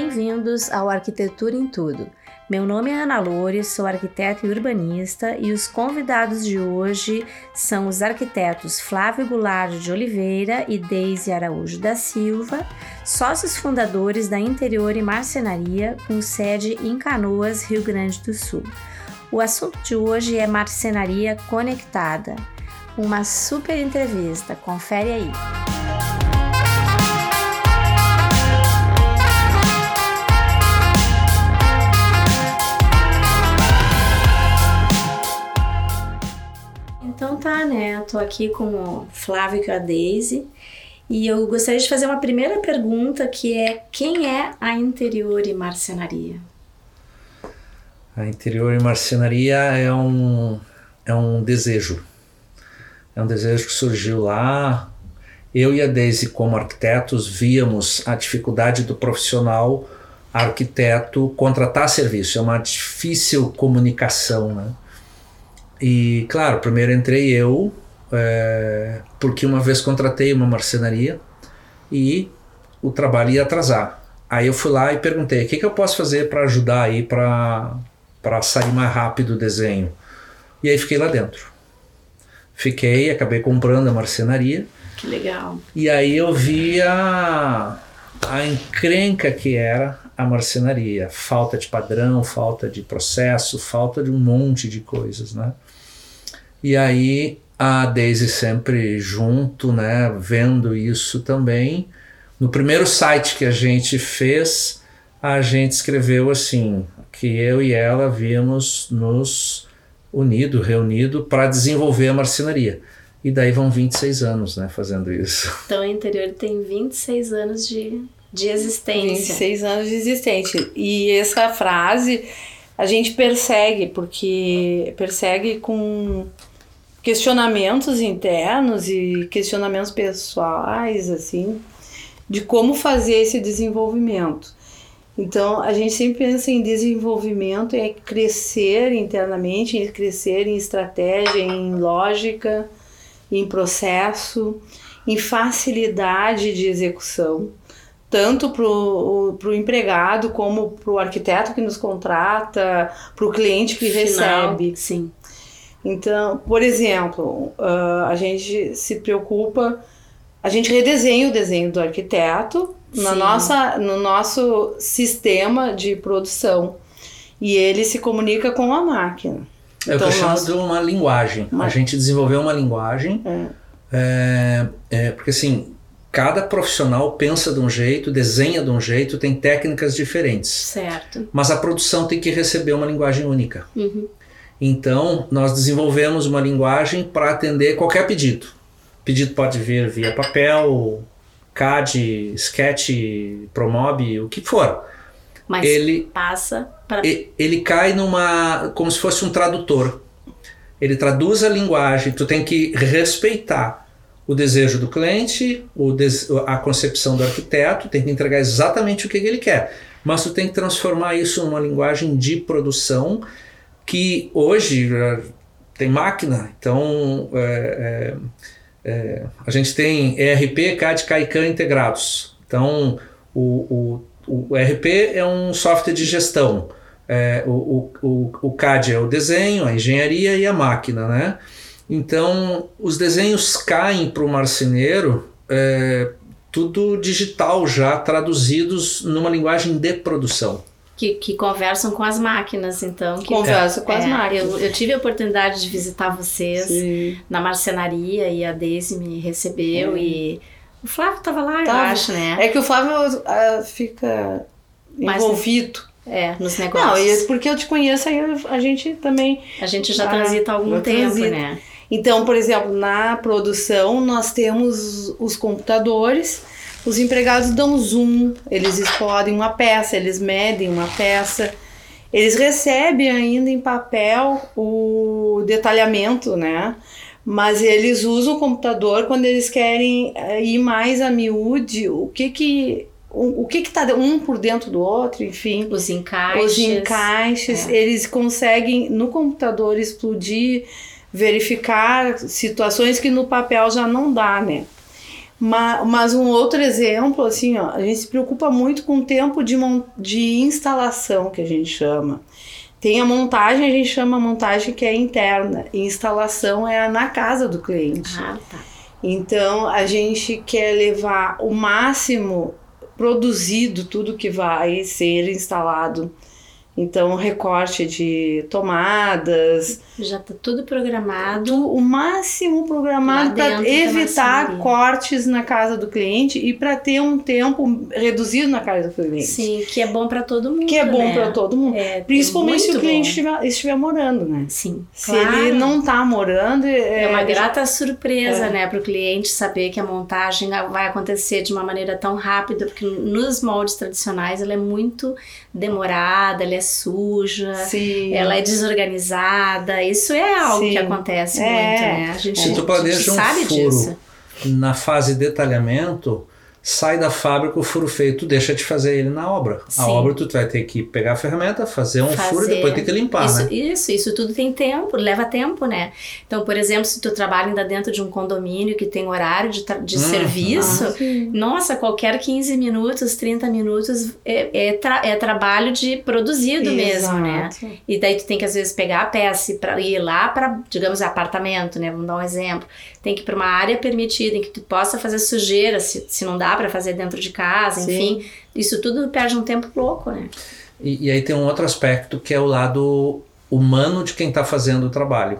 Bem-vindos ao Arquitetura em Tudo. Meu nome é Ana Loures, sou arquiteta e urbanista e os convidados de hoje são os arquitetos Flávio Goulart de Oliveira e Deise Araújo da Silva, sócios fundadores da Interiore Marcenaria, com sede em Canoas, Rio Grande do Sul. O assunto de hoje é Marcenaria Conectada. Uma super entrevista, confere aí! Então tá, né? Eu tô aqui com o Flávio e a Deise e eu gostaria de fazer uma primeira pergunta que é: quem é a Interiore Marcenaria? A Interiore Marcenaria é um desejo. É um desejo que surgiu lá. Eu e a Deise, como arquitetos, víamos a dificuldade do profissional arquiteto contratar serviço. É uma difícil comunicação, né? E, claro, primeiro entrei eu, porque uma vez contratei uma marcenaria e o trabalho ia atrasar. Aí eu fui lá e perguntei: o que eu posso fazer para ajudar aí, para sair mais rápido o desenho? E aí fiquei lá dentro. Acabei comprando a marcenaria. Que legal. E aí eu vi a encrenca que era a marcenaria, falta de padrão, falta de processo, falta de um monte de coisas, né? E aí a Deise sempre junto, né, vendo isso também. No primeiro site que a gente fez, a gente escreveu assim, que eu e ela víamos nos reunido para desenvolver a marcenaria. E daí vão 26 anos, né, fazendo isso. Então o Interior tem 26 anos de existência. 26 anos de existência. E essa frase a gente persegue com questionamentos internos e questionamentos pessoais, assim, de como fazer esse desenvolvimento. Então, a gente sempre pensa em desenvolvimento, é crescer internamente, é crescer em estratégia, em lógica, em processo, em facilidade de execução. Tanto para o empregado, como para o arquiteto que nos contrata, para o cliente que recebe. Sim. Então, por exemplo, a gente se preocupa, a gente redesenha o desenho do arquiteto no nosso sistema de produção e ele se comunica com a máquina. É o que eu chamo de uma linguagem. A gente desenvolveu uma linguagem, porque assim... Cada profissional pensa de um jeito, desenha de um jeito, tem técnicas diferentes. Certo. Mas a produção tem que receber uma linguagem única. Uhum. Então, nós desenvolvemos uma linguagem para atender qualquer pedido. O pedido pode vir via papel, CAD, Sketch, Promob, o que for. Mas ele passa para... Ele cai como se fosse um tradutor. Ele traduz a linguagem, tu tem que respeitar o desejo do cliente, a concepção do arquiteto, tem que entregar exatamente o que ele quer. Mas tu tem que transformar isso numa linguagem de produção que hoje tem máquina. Então, a gente tem ERP, CAD, CAICAM integrados. Então, o ERP é um software de gestão. O CAD é o desenho, a engenharia e a máquina, né? Então, os desenhos caem para o marceneiro, tudo digital já, traduzidos numa linguagem de produção. Que conversam com as máquinas, então. Conversam com as máquinas. Eu tive a oportunidade de visitar vocês na marcenaria e a Deise me recebeu e o Flávio estava lá, eu acho, né? É que o Flávio fica envolvido. Nos negócios. Não, porque eu te conheço, aí a gente também... A gente já transita há algum tempo, né? Então, por exemplo, na produção, nós temos os computadores, os empregados dão zoom, eles explodem uma peça, eles medem uma peça, eles recebem ainda em papel o detalhamento, né? Mas eles usam o computador quando eles querem ir mais a miúde, o que está um por dentro do outro, enfim. Os encaixes. Eles conseguem no computador explodir, verificar situações que no papel já não dá, né? Mas um outro exemplo, assim, ó, a gente se preocupa muito com o tempo de instalação, que a gente chama. Tem a montagem, a gente chama montagem que é interna, e instalação é na casa do cliente. Ah, tá. Então, a gente quer levar o máximo produzido, tudo que vai ser instalado. Então, recorte de tomadas... Já está tudo programado. O máximo programado para evitar cortes na casa do cliente e para ter um tempo reduzido na casa do cliente. Sim, que é bom para todo mundo, É, principalmente se o cliente estiver morando, né? Sim, claro. Se ele não está morando... É uma grata surpresa, né? Para o cliente saber que a montagem vai acontecer de uma maneira tão rápida, porque nos moldes tradicionais ela é muito demorada, ela é suja, Sim. ela é desorganizada. Isso é algo Sim. que acontece muito, né? Se tu planeja um furo disso. Na fase de detalhamento, sai da fábrica o furo feito, deixa de fazer ele na obra. Sim. A obra tu vai ter que pegar a ferramenta, fazer furo e depois ter que limpar, isso, né? Isso tudo tem tempo, leva tempo, né? Então, por exemplo, se tu trabalha ainda dentro de um condomínio que tem horário de serviço, nossa, qualquer 15 minutos, 30 minutos é trabalho de produzido mesmo, né? E daí tu tem que às vezes pegar a peça e ir lá para, digamos, apartamento, né? Vamos dar um exemplo. Tem que ir para uma área permitida em que tu possa fazer sujeira, se não dá para fazer dentro de casa, enfim, isso tudo perde um tempo louco, né? E aí tem um outro aspecto que é o lado humano de quem está fazendo o trabalho.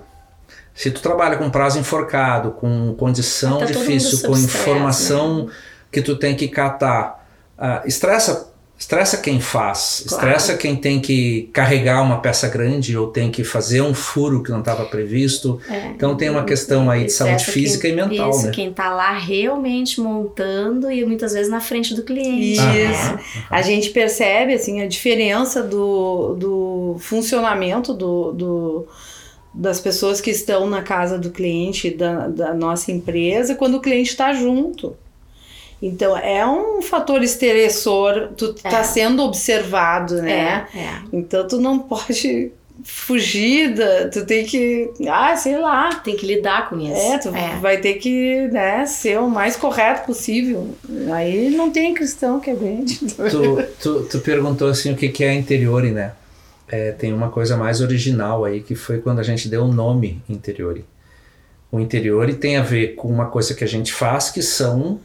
Se tu trabalha com prazo enforcado, com condição difícil, com informação que tu tem que catar, estressa quem faz, estressa quem tem que carregar uma peça grande ou tem que fazer um furo que não estava previsto. Então tem uma questão aí de saúde física e mental, né? Quem está lá realmente montando e muitas vezes na frente do cliente. Isso. A gente percebe assim, a diferença do funcionamento das pessoas que estão na casa do cliente, da nossa empresa, quando o cliente está junto. Então, é um fator estressor, tu tá sendo observado, né? Então, tu não pode fugir, tu tem que, sei lá. Tem que lidar com isso. Tu vai ter que, né, ser o mais correto possível. Aí não tem cristão que aguente. Tu perguntou, assim, o que é Interiore, né? Tem uma coisa mais original aí, que foi quando a gente deu o nome Interiore. O Interiore tem a ver com uma coisa que a gente faz, que são...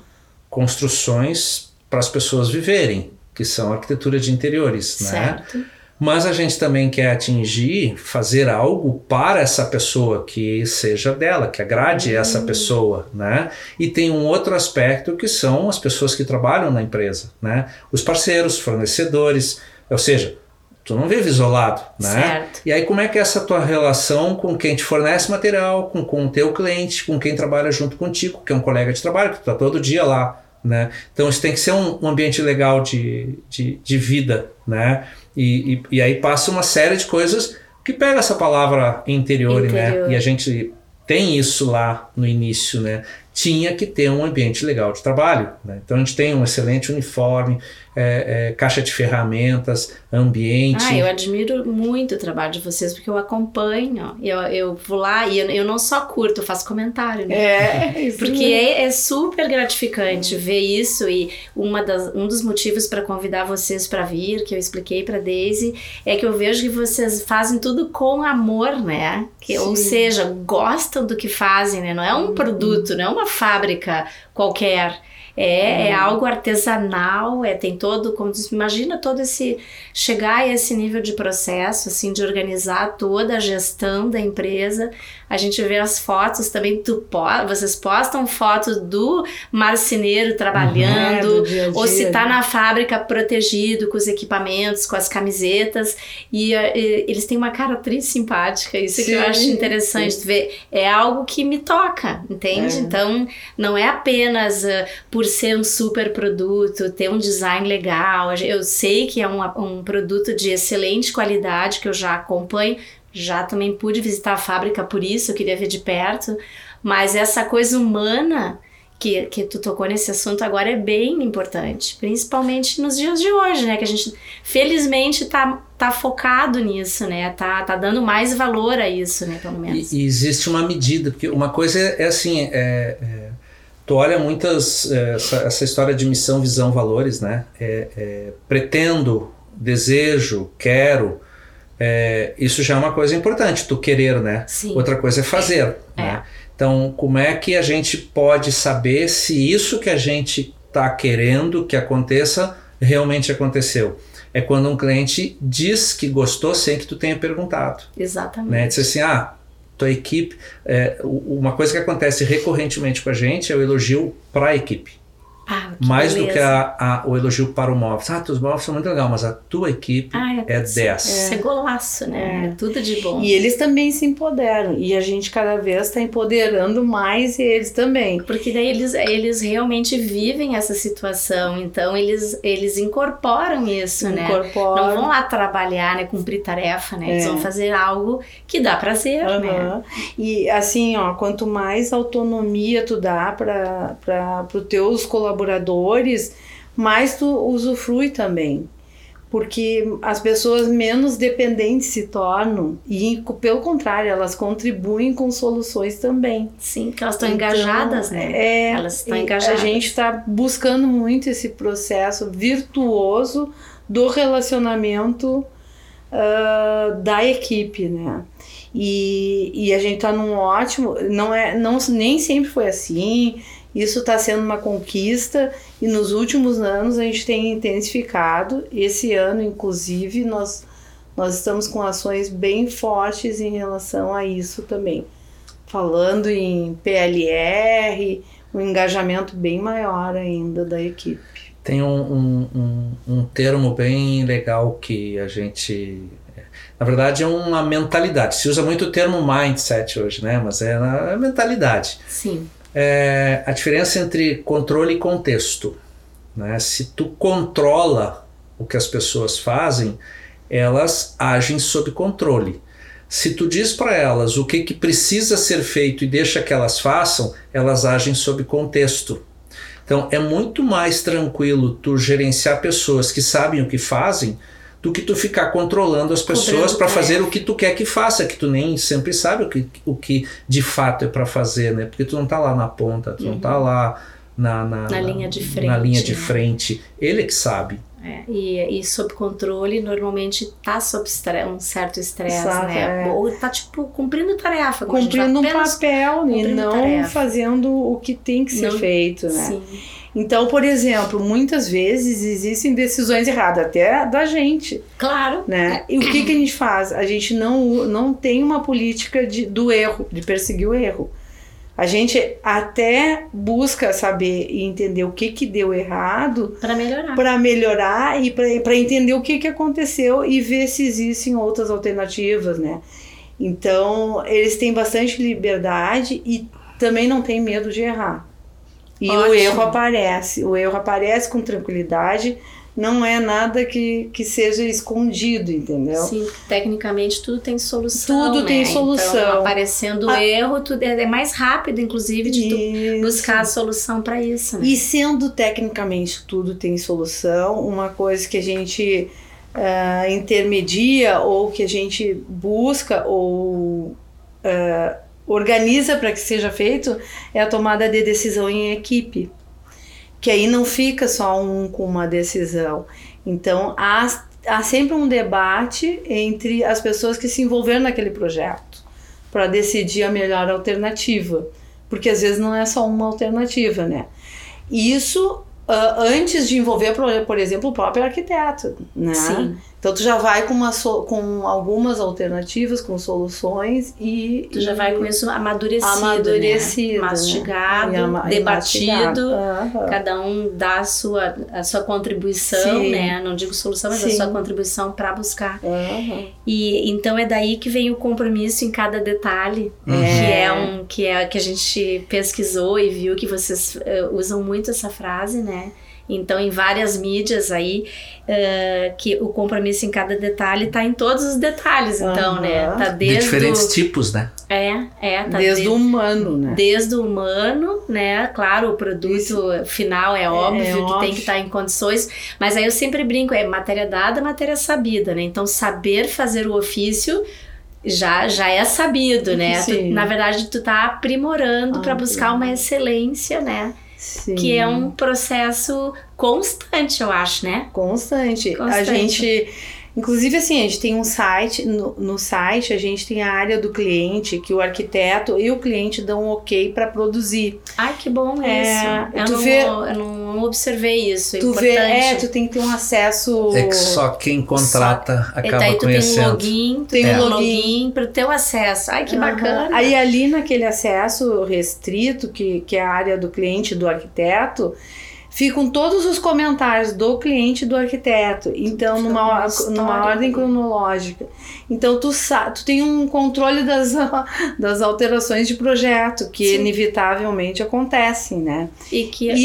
construções para as pessoas viverem, que são arquitetura de interiores, né? Certo. Mas a gente também quer atingir, fazer algo para essa pessoa, que seja dela, que agrade essa pessoa, né? E tem um outro aspecto que são as pessoas que trabalham na empresa, né? Os parceiros, fornecedores, ou seja, tu não vive isolado, né? Certo. E aí como é que é essa tua relação com quem te fornece material, com o teu cliente, com quem trabalha junto contigo, que é um colega de trabalho, que tu tá todo dia lá, né? Então isso tem que ser um ambiente legal de vida, né? E aí passa uma série de coisas que pega essa palavra interior, né? E a gente tem isso lá no início, né? Tinha que ter um ambiente legal de trabalho, né? Então a gente tem um excelente uniforme, caixa de ferramentas, ambiente... Eu admiro muito o trabalho de vocês, porque eu acompanho, eu vou lá e eu não só curto, eu faço comentário, né? Porque é super gratificante ver isso, e um dos motivos para convidar vocês para vir, que eu expliquei para Deise, é que eu vejo que vocês fazem tudo com amor, né? Ou seja, gostam do que fazem, né? Não é um produto, não é uma fábrica qualquer, é algo artesanal, tem todo, como diz, imagina todo esse, chegar a esse nível de processo, assim, de organizar toda a gestão da empresa. A gente vê as fotos também, vocês postam foto do marceneiro trabalhando, do dia a dia, ou se tá na fábrica protegido, com os equipamentos, com as camisetas, e eles têm uma cara triste simpática, isso que eu acho interessante ver, é algo que me toca, entende? Então, não é apenas por ser um super produto, ter um design legal, eu sei que é um produto de excelente qualidade, que eu já acompanho, já também pude visitar a fábrica, por isso eu queria ver de perto, mas essa coisa humana que tu tocou nesse assunto agora é bem importante, principalmente nos dias de hoje, né, que a gente felizmente tá focado nisso, né, tá dando mais valor a isso, né, pelo menos. E existe uma medida, porque uma coisa é assim, Tu olha muitas, essa história de missão, visão, valores, né? Pretendo, desejo, quero, isso já é uma coisa importante, tu querer, né? Sim. Outra coisa é fazer, né? Então, como é que a gente pode saber se isso que a gente está querendo que aconteça realmente aconteceu? É quando um cliente diz que gostou sem que tu tenha perguntado. Exatamente. Né? Diz assim, tua equipe... uma coisa que acontece recorrentemente com a gente é o elogio para a equipe. Mais beleza. Do que o elogio para o móvel. Teus móveis são muito legais, mas a tua equipe é 10. Isso é golaço, né? É tudo de bom. E eles também se empoderam. E a gente cada vez está empoderando mais eles também. Porque daí eles realmente vivem essa situação. Então eles incorporam isso, né? Incorporam. Não vão lá trabalhar, né? Cumprir tarefa, né? Eles vão fazer algo que dá prazer, né? E assim, quanto mais autonomia tu dá para os teus colaboradores, mas tu usufrui também, porque as pessoas menos dependentes se tornam e, pelo contrário, elas contribuem com soluções também. Sim, que elas estão engajadas, né? Elas estão engajadas. A gente está buscando muito esse processo virtuoso do relacionamento da equipe, né? E a gente está num ótimo... nem sempre foi assim... Isso está sendo uma conquista e nos últimos anos a gente tem intensificado. Esse ano, inclusive, nós estamos com ações bem fortes em relação a isso também. Falando em PLR, um engajamento bem maior ainda da equipe. Tem um termo bem legal que a gente... Na verdade, é uma mentalidade. Se usa muito o termo mindset hoje, né? Mas é a mentalidade. Sim. A diferença entre controle e contexto, né? Se tu controla o que as pessoas fazem, elas agem sob controle. Se tu diz para elas o que precisa ser feito e deixa que elas façam, elas agem sob contexto. Então é muito mais tranquilo tu gerenciar pessoas que sabem o que fazem do que tu ficar controlando as pessoas para fazer o que tu quer que faça, que tu nem sempre sabe o que de fato é para fazer, né? Porque tu não tá lá na ponta, tu não tá lá na linha de frente. Na linha de frente. Ele é que sabe. E sob controle, normalmente tá sob um certo estresse, né? Ou tá, tipo, cumprindo tarefa. Cumprindo um papel e não fazendo o que tem que ser feito, né? Sim. Então, por exemplo, muitas vezes existem decisões erradas, até da gente. Claro. Né? E o que a gente faz? A gente não tem uma política do erro, de perseguir o erro. A gente até busca saber e entender o que deu errado... Para melhorar. Para melhorar e para entender o que aconteceu e ver se existem outras alternativas, né? Então, eles têm bastante liberdade e também não têm medo de errar. E o erro aparece com tranquilidade, não é nada que seja escondido, entendeu? Sim, tecnicamente tudo tem solução, tudo, né? Tem solução. Então, aparecendo o erro, tudo é mais rápido, inclusive, de tu buscar a solução para isso, né? E sendo tecnicamente tudo tem solução, uma coisa que a gente intermedia ou que a gente busca ou... organiza para que seja feito é a tomada de decisão em equipe, que aí não fica só um com uma decisão. Então há sempre um debate entre as pessoas que se envolveram naquele projeto para decidir a melhor alternativa, porque às vezes não é só uma alternativa, né? Isso antes de envolver, por exemplo, o próprio arquiteto, né? Sim. Então, tu já vai com algumas alternativas, com soluções e... Tu já vai com isso amadurecido, né? Mastigado, debatido. Cada um dá a sua contribuição, Sim. né? Não digo solução, mas Sim. a sua contribuição para buscar. E então é daí que vem o compromisso em cada detalhe, que a gente pesquisou e viu que vocês usam muito essa frase, né? Então, em várias mídias aí, que o compromisso em cada detalhe está em todos os detalhes, então, né? Tá desde de diferentes tipos, né? Tá desde o humano, né? Desde o humano, né? Claro, o produto final é óbvio que tem que estar em condições, mas aí eu sempre brinco, matéria dada, matéria sabida, né? Então, saber fazer o ofício já é sabido, né? Tu, na verdade, tu tá aprimorando para buscar uma excelência, né? Sim. Que é um processo constante, eu acho, né? Constante. A gente... Inclusive, assim, a gente tem um site, no site a gente tem a área do cliente, que o arquiteto e o cliente dão um ok para produzir. Ai, que bom isso. Eu não observei isso, tu tem que ter um acesso... É que só quem contrata acaba conhecendo. Tem um login para o teu acesso. Ai, que bacana. Aí ali naquele acesso restrito, que é a área do cliente e do arquiteto... Ficam todos os comentários do cliente e do arquiteto. Então, numa ordem cronológica. Então, tu tem um controle das alterações de projeto, que inevitavelmente acontecem, né? E que às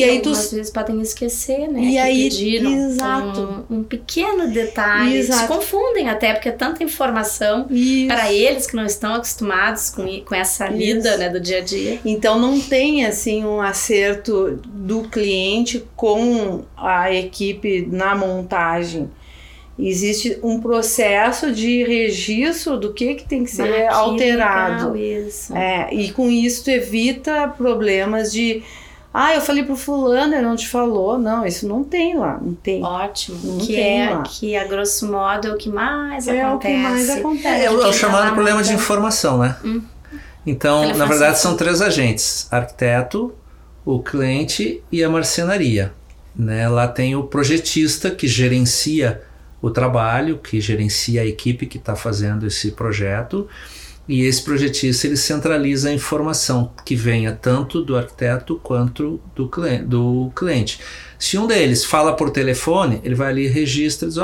vezes podem esquecer, né? E que aí pediram um pequeno detalhe. Exato. Se confundem até, porque é tanta informação para eles que não estão acostumados com essa lida, né, do dia a dia. Então, não tem, assim, um acerto do cliente com a equipe na montagem. Existe um processo de registro do que tem que ser alterado. Isso. E com isso tu evita problemas de eu falei pro fulano, ele não te falou. Não, isso não tem lá, não tem. Ótimo, não que tem lá. Que a grosso modo é o que mais acontece. É o chamado problema de informação, né? Então, na verdade, são três agentes: arquiteto, o cliente e a marcenaria, né? Lá tem o projetista, que gerencia o trabalho, que gerencia a equipe que está fazendo esse projeto, e esse projetista ele centraliza a informação que venha tanto do arquiteto quanto do cliente. Se um deles fala por telefone, ele vai ali e registra e diz,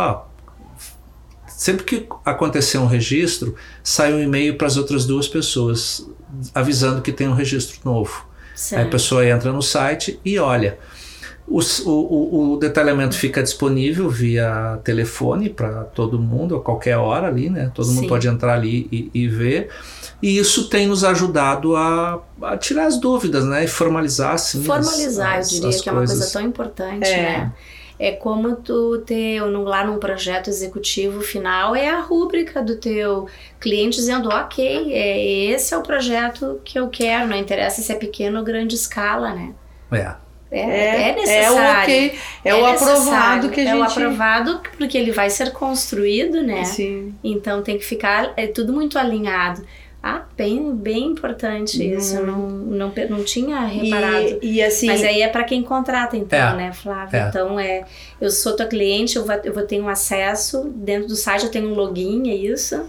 sempre que acontecer um registro, sai um e-mail para as outras duas pessoas avisando que tem um registro novo. Certo. Aí a pessoa entra no site e olha. O detalhamento fica disponível via telefone para todo mundo, a qualquer hora ali, né? Todo mundo pode entrar ali e ver. E isso tem nos ajudado a tirar as dúvidas, né? E formalizar, assim. Formalizar, eu diria, que é uma coisa tão importante, né? É como tu ter lá num projeto executivo final, é a rúbrica do teu cliente dizendo, ok, esse é o projeto que eu quero, não interessa se é pequeno ou grande escala, né? É necessário. É o ok, é o aprovado que a gente... É o aprovado porque ele vai ser construído, né? Sim. Então tem que ficar tudo muito alinhado. Bem importante isso, eu não tinha reparado. E assim, mas aí é para quem contrata, então, né, Flávia? Então, eu sou tua cliente, eu vou ter um acesso, dentro do site eu tenho um login, é isso?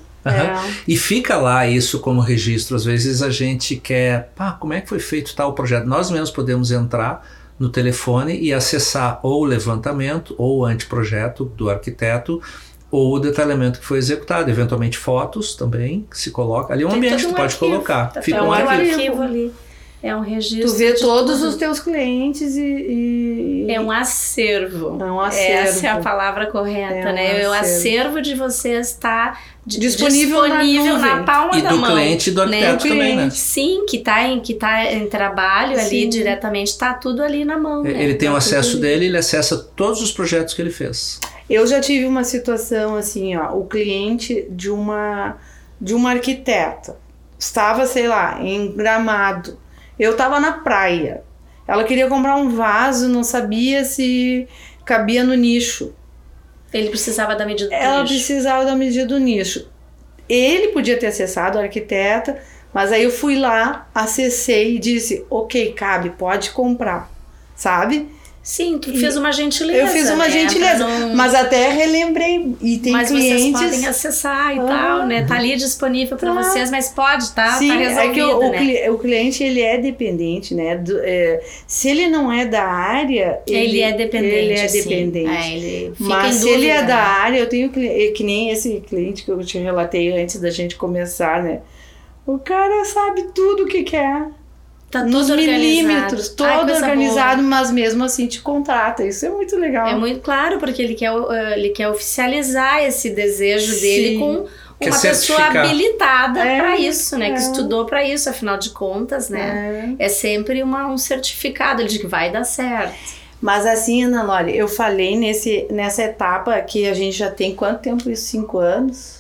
E fica lá isso como registro. Às vezes a gente quer, como é que foi feito tal projeto? Nós mesmos podemos entrar no telefone e acessar ou o levantamento ou o anteprojeto do arquiteto, ou o detalhamento que foi executado, eventualmente fotos também, que se coloca. Ali é um ambiente que tu pode colocar. Fica um arquivo ali. É um registro. Tu vê todos os teus clientes e... É um acervo. Essa é a palavra correta, né? É o acervo de você estar disponível na palma da mão. E do cliente e do arquiteto também, né? Sim, que tá em trabalho ali diretamente, está tudo ali na mão. Ele tem o acesso dele, ele acessa todos os projetos que ele fez. Eu já tive uma situação assim, o cliente de uma arquiteta estava, sei lá, em Gramado. Eu estava na praia. Ela queria comprar um vaso, não sabia se cabia no nicho. Ele precisava da medida do nicho. Ela precisava da medida do nicho. Ele podia ter acessado a arquiteta, mas aí eu fui lá, acessei e disse, ok, cabe, pode comprar, sabe? Sim, tu fez uma gentileza. Eu fiz uma gentileza, mas até relembrei. E tem clientes... Mas vocês podem acessar e tal, né? Tá ali disponível para vocês, mas pode, tá? Sim, tá resolvido, o cliente, ele é dependente, né? Se ele não é da área... Ele é dependente, ele fica mas em dúvida, se ele é da área, eu tenho... Que nem esse cliente que eu te relatei antes da gente começar, né? O cara sabe tudo o que quer. Tá nos milímetros, todo organizado, mas mesmo assim te contrata. Isso é muito legal. É muito claro, porque ele quer oficializar esse desejo dele com uma pessoa habilitada para isso, né? Que estudou para isso, afinal de contas, né? É sempre um certificado de que vai dar certo. Mas assim, Ana Lore, eu falei nessa etapa que a gente já tem quanto tempo isso? 5 anos?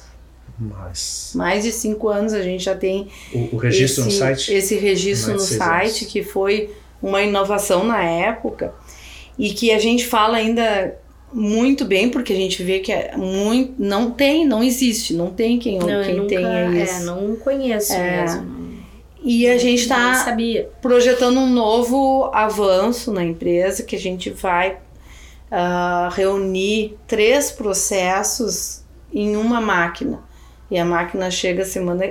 Mais de 5 anos a gente já tem o registro no site. Esse registro no site, que foi uma inovação na época e que a gente fala ainda muito bem, porque a gente vê que é muito, não existe quem tenha isso. Não conheço mesmo. E a gente está projetando um novo avanço na empresa, que a gente vai reunir 3 processos em uma máquina. E a máquina chega semana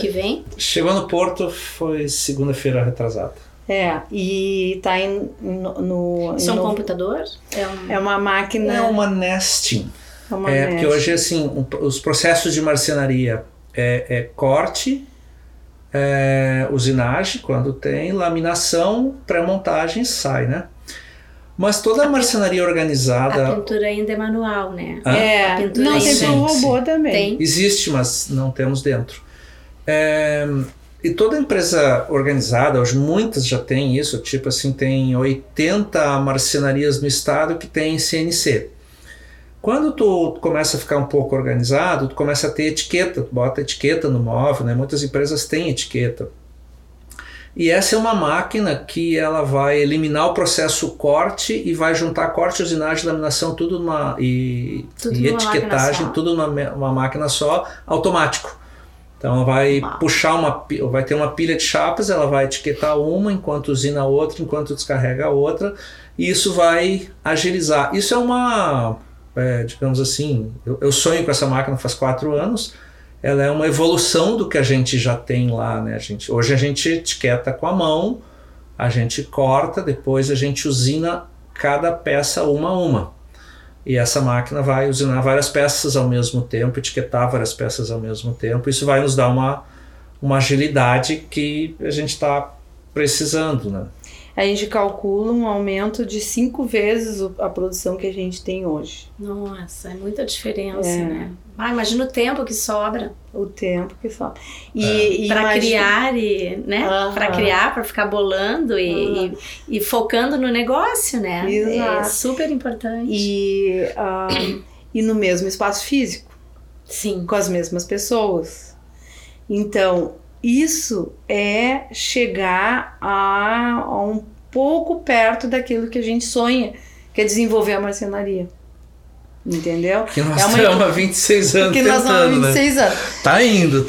que vem? Chegou no porto, foi segunda-feira retrasada. E tá no... Isso é um computador? É uma máquina... É uma nesting. É uma nesting. Porque hoje, assim, os processos de marcenaria é corte, usinagem, quando tem, laminação, pré-montagem, sai, né? Mas toda a marcenaria organizada... A pintura ainda é manual, né? A pintura não, tem um robô também. Tem. Existe, mas não temos dentro. E toda empresa organizada, hoje muitas já tem isso, tipo assim, tem 80 marcenarias no estado que tem CNC. Quando tu começa a ficar um pouco organizado, tu começa a ter etiqueta, tu bota etiqueta no móvel, né? Muitas empresas têm etiqueta. E essa é uma máquina que ela vai eliminar o processo corte e vai juntar corte, usinagem, laminação, tudo numa... E etiquetagem, tudo numa máquina só, automático. Então ela vai puxar vai ter uma pilha de chapas, ela vai etiquetar uma, enquanto usina a outra, enquanto descarrega a outra, e isso vai agilizar. Isso é uma... digamos assim, eu sonho com essa máquina faz 4 anos, ela é uma evolução do que a gente já tem lá, né? Hoje a gente etiqueta com a mão, a gente corta, depois a gente usina cada peça uma a uma. E essa máquina vai usinar várias peças ao mesmo tempo, etiquetar várias peças ao mesmo tempo. Isso vai nos dar uma agilidade que a gente está precisando, né? A gente calcula um aumento de 5 vezes a produção que a gente tem hoje. Nossa, é muita diferença, né? Imagina o tempo que sobra. O tempo que sobra. Para criar, né? Uh-huh. Para ficar bolando e focando no negócio, né? Exato. É super importante. E no mesmo espaço físico. Sim. Com as mesmas pessoas. Então... Isso é chegar a um pouco perto daquilo que a gente sonha, que é desenvolver a marcenaria. Entendeu? Que nós estamos há 26 anos que nós tentando, há 26 anos. Tá indo.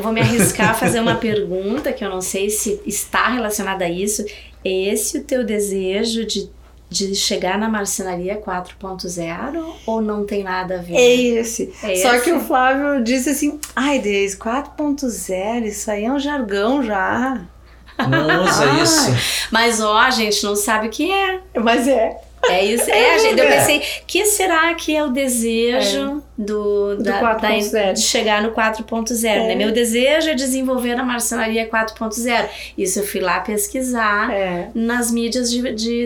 Vou me arriscar a fazer uma pergunta que eu não sei se está relacionada a isso. Esse o teu desejo de chegar na marcenaria 4.0 ou não tem nada a ver? É esse. Só que o Flávio disse assim, Deise, 4.0, isso aí é um jargão já. Não usa isso. Mas a gente não sabe o que é. Mas é. É isso, gente. Eu pensei, que será que é o desejo de chegar no 4.0, né? Meu desejo é desenvolver a marcenaria 4.0. Isso eu fui lá pesquisar nas mídias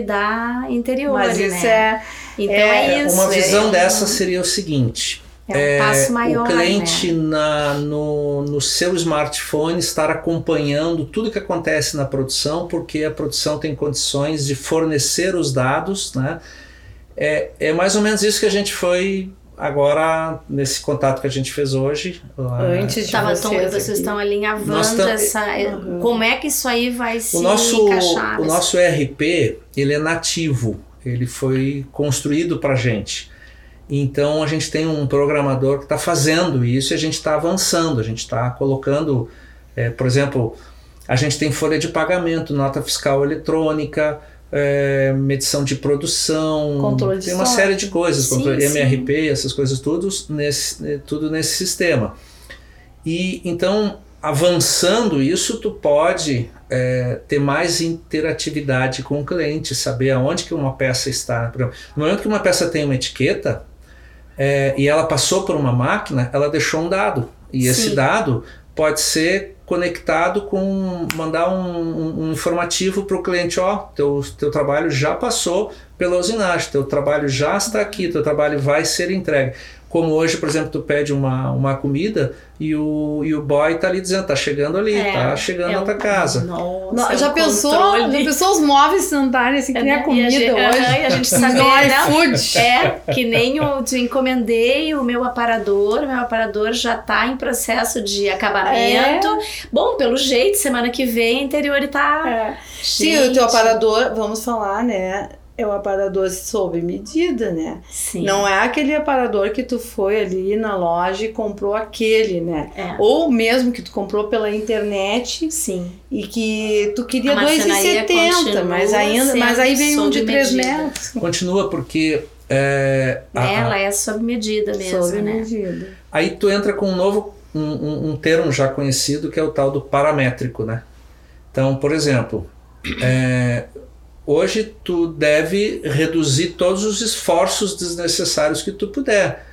da Interior, mas isso, né? Então isso. Uma visão dessa seria o seguinte. É um passo maior, o cliente, né? No seu smartphone estar acompanhando tudo que acontece na produção, porque a produção tem condições de fornecer os dados, né? É mais ou menos isso que a gente foi agora nesse contato que a gente fez hoje. Antes vocês estão alinhavando como é que isso aí vai se encaixar. O nosso ERP, ele é nativo, ele foi construído para a gente. Então, a gente tem um programador que está fazendo isso e a gente está avançando, a gente está colocando, por exemplo, a gente tem folha de pagamento, nota fiscal eletrônica, medição de produção, controle de uma série de coisas, controle MRP, essas coisas tudo nesse sistema. E então, avançando isso, tu pode ter mais interatividade com o cliente, saber aonde que uma peça está. Por exemplo, no momento que uma peça tem uma etiqueta, e ela passou por uma máquina, ela deixou um dado. E esse dado pode ser conectado com... Mandar um informativo para o cliente. Teu trabalho já passou pela usinagem. Teu trabalho já está aqui. Teu trabalho vai ser entregue. Como hoje, por exemplo, tu pede uma comida e o boy tá ali dizendo, tá chegando ali, tá chegando na tua casa. Nossa, já pensou os móveis sanitários assim, que nem a comida hoje? E a gente sabe, né? É, que nem eu te encomendei o meu aparador já tá em processo de acabamento. É. Bom, pelo jeito, semana que vem, Interiore tá... É. Sim, o teu aparador, vamos falar, né? É um aparador sob medida, né? Sim. Não é aquele aparador que tu foi ali na loja e comprou aquele, né? É. Ou mesmo que tu comprou pela internet. Sim. E que tu queria 2,70, mas aí vem um de 3 metros. Continua porque... Ela é sob medida mesmo, sob medida. Aí tu entra com um termo já conhecido que é o tal do paramétrico, né? Então, por exemplo... Hoje tu deve reduzir todos os esforços desnecessários que tu puder.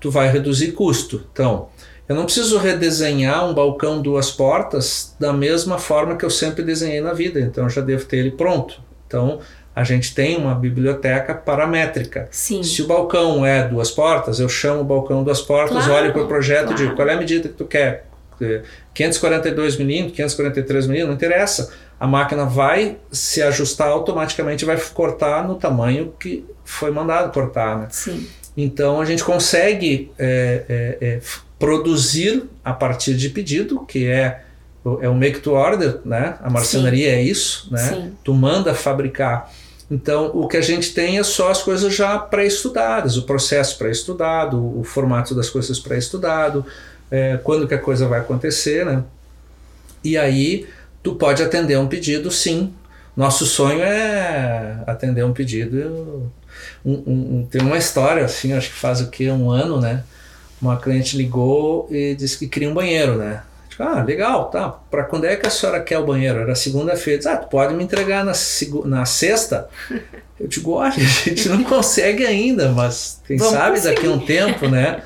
Tu vai reduzir custo. Então, eu não preciso redesenhar um balcão 2 portas da mesma forma que eu sempre desenhei na vida. Então, eu já devo ter ele pronto. Então, a gente tem uma biblioteca paramétrica. Sim. Se o balcão é 2 portas, eu chamo o balcão 2 portas, claro, olho para o projeto e digo qual é a medida que tu quer. 542 milímetros, 543 milímetros, não interessa. A máquina vai se ajustar automaticamente, vai cortar no tamanho que foi mandado cortar, né? Sim. Então a gente consegue produzir a partir de pedido, que é o make to order, né? A marcenaria é isso, né? Sim. Tu manda fabricar. Então o que a gente tem é só as coisas já pré-estudadas, o processo pré-estudado, o formato das coisas pré-estudado, quando que a coisa vai acontecer, né? E aí tu pode atender um pedido, sim. Nosso sonho é atender um pedido. Tem uma história, assim, acho que faz o quê? Um ano, né? Uma cliente ligou e disse que queria um banheiro, né? Digo, legal, tá. Pra quando é que a senhora quer o banheiro? Era segunda-feira. Diz, tu pode me entregar na sexta? Eu digo, olha, a gente não consegue ainda, mas quem sabe daqui a um tempo, né?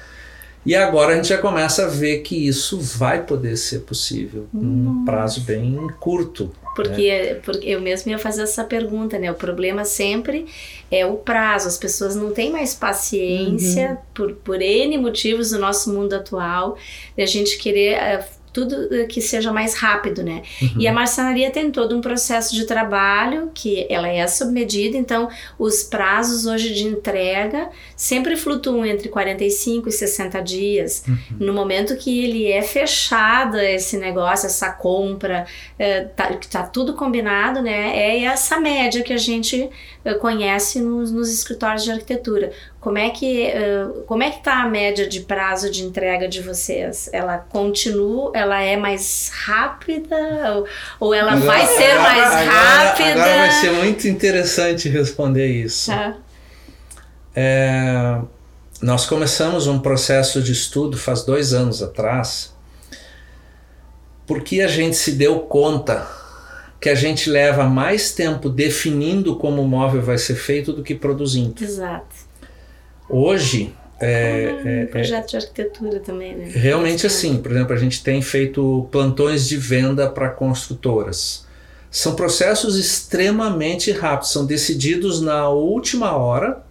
E agora a gente já começa a ver que isso vai poder ser possível num prazo bem curto. Porque eu mesmo ia fazer essa pergunta, né? O problema sempre é o prazo. As pessoas não têm mais paciência por N motivos do nosso mundo atual, de a gente querer... tudo que seja mais rápido, né? Uhum. E a marcenaria tem todo um processo de trabalho que ela é sob medida, então os prazos hoje de entrega sempre flutuam entre 45 e 60 dias. Uhum. No momento que ele é fechado esse negócio, essa compra, tá tudo combinado, né? É essa média que a gente conhece nos escritórios de arquitetura. Como é que tá a média de prazo de entrega de vocês? Ela continua, ela é mais rápida ou ela agora, vai ser agora, mais rápida? Agora vai ser muito interessante responder isso. Ah. Nós começamos um processo de estudo faz 2 anos atrás, porque a gente se deu conta que a gente leva mais tempo definindo como o móvel vai ser feito do que produzindo. Exato. Hoje... projeto de arquitetura também, né? Realmente assim, por exemplo, a gente tem feito plantões de venda para construtoras. São processos extremamente rápidos, são decididos na última hora,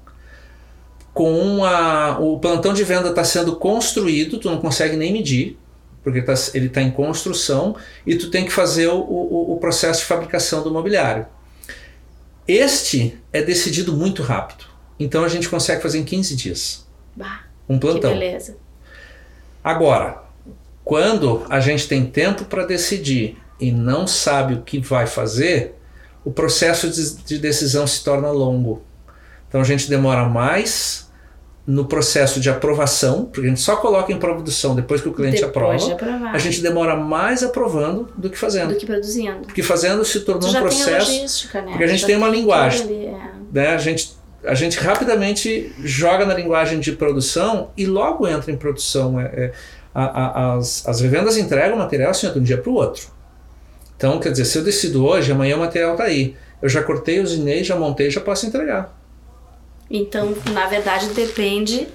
o plantão de venda está sendo construído, tu não consegue nem medir, porque ele está em construção, e tu tem que fazer o processo de fabricação do mobiliário. Este é decidido muito rápido. Então a gente consegue fazer em 15 dias. Bah, um plantão. Que beleza. Agora, quando a gente tem tempo para decidir e não sabe o que vai fazer, o processo de decisão se torna longo. Então a gente demora mais no processo de aprovação, porque a gente só coloca em produção depois que o cliente aprova. A gente demora mais aprovando do que fazendo. Do que produzindo. Porque fazendo se tornou um processo. Tem a logística, né? Porque a gente tem uma linguagem. Né? A gente rapidamente joga na linguagem de produção e logo entra em produção. As revendas entregam o material assim, de um dia para o outro. Então, quer dizer, se eu decido hoje, amanhã o material está aí. Eu já cortei, usinei, já montei, já posso entregar. Então, na verdade, depende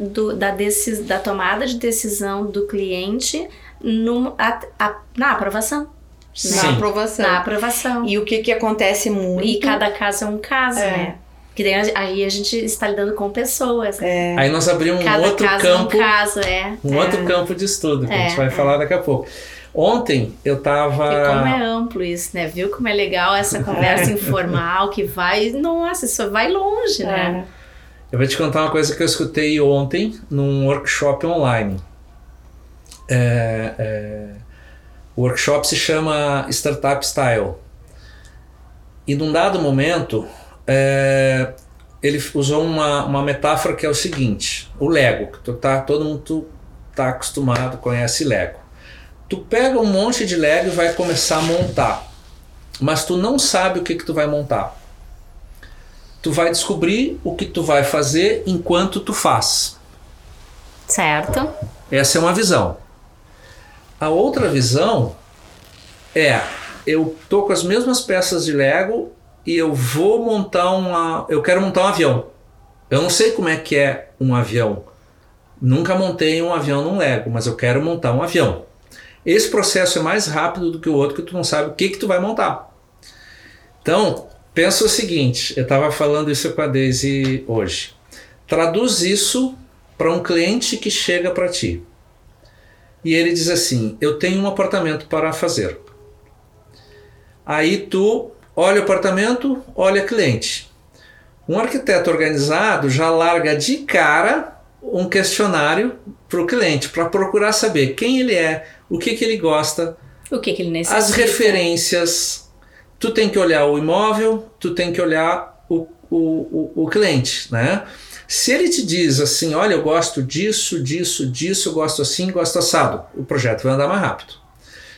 da tomada de decisão do cliente na aprovação. Sim. Na aprovação. E o que acontece muito... E cada caso é um caso, né? Porque daí aí a gente está lidando com pessoas. É. Aí nós abrimos um outro caso, campo. Outro campo de estudo, que a gente vai falar daqui a pouco. Ontem eu tava... E como é amplo isso, né? Viu como é legal essa conversa informal que vai... Nossa, isso vai longe, né? Eu vou te contar uma coisa que eu escutei ontem num workshop online. O workshop se chama Startup Style. E num dado momento, ele usou uma metáfora que é o seguinte. O Lego, que todo mundo está acostumado, conhece Lego. Tu pega um monte de Lego e vai começar a montar, mas tu não sabe o que tu vai montar. Tu vai descobrir o que tu vai fazer enquanto tu faz. Certo. Essa é uma visão. A outra visão é, eu tô com as mesmas peças de Lego e eu vou montar eu quero montar um avião. Eu não sei como é que é um avião. Nunca montei um avião num Lego, mas eu quero montar um avião. Esse processo é mais rápido do que o outro, que tu não sabe o que tu vai montar. Então, pensa o seguinte, eu estava falando isso com a Deise hoje. Traduz isso para um cliente que chega para ti. E ele diz assim, eu tenho um apartamento para fazer. Aí tu olha o apartamento, olha cliente. Um arquiteto organizado já larga de cara um questionário para o cliente, para procurar saber quem ele é, o que ele gosta, o que ele necessita, as referências. Tu tem que olhar o imóvel, tu tem que olhar o cliente, né? Se ele te diz assim, olha, eu gosto disso, eu gosto assim, gosto assado, o projeto vai andar mais rápido.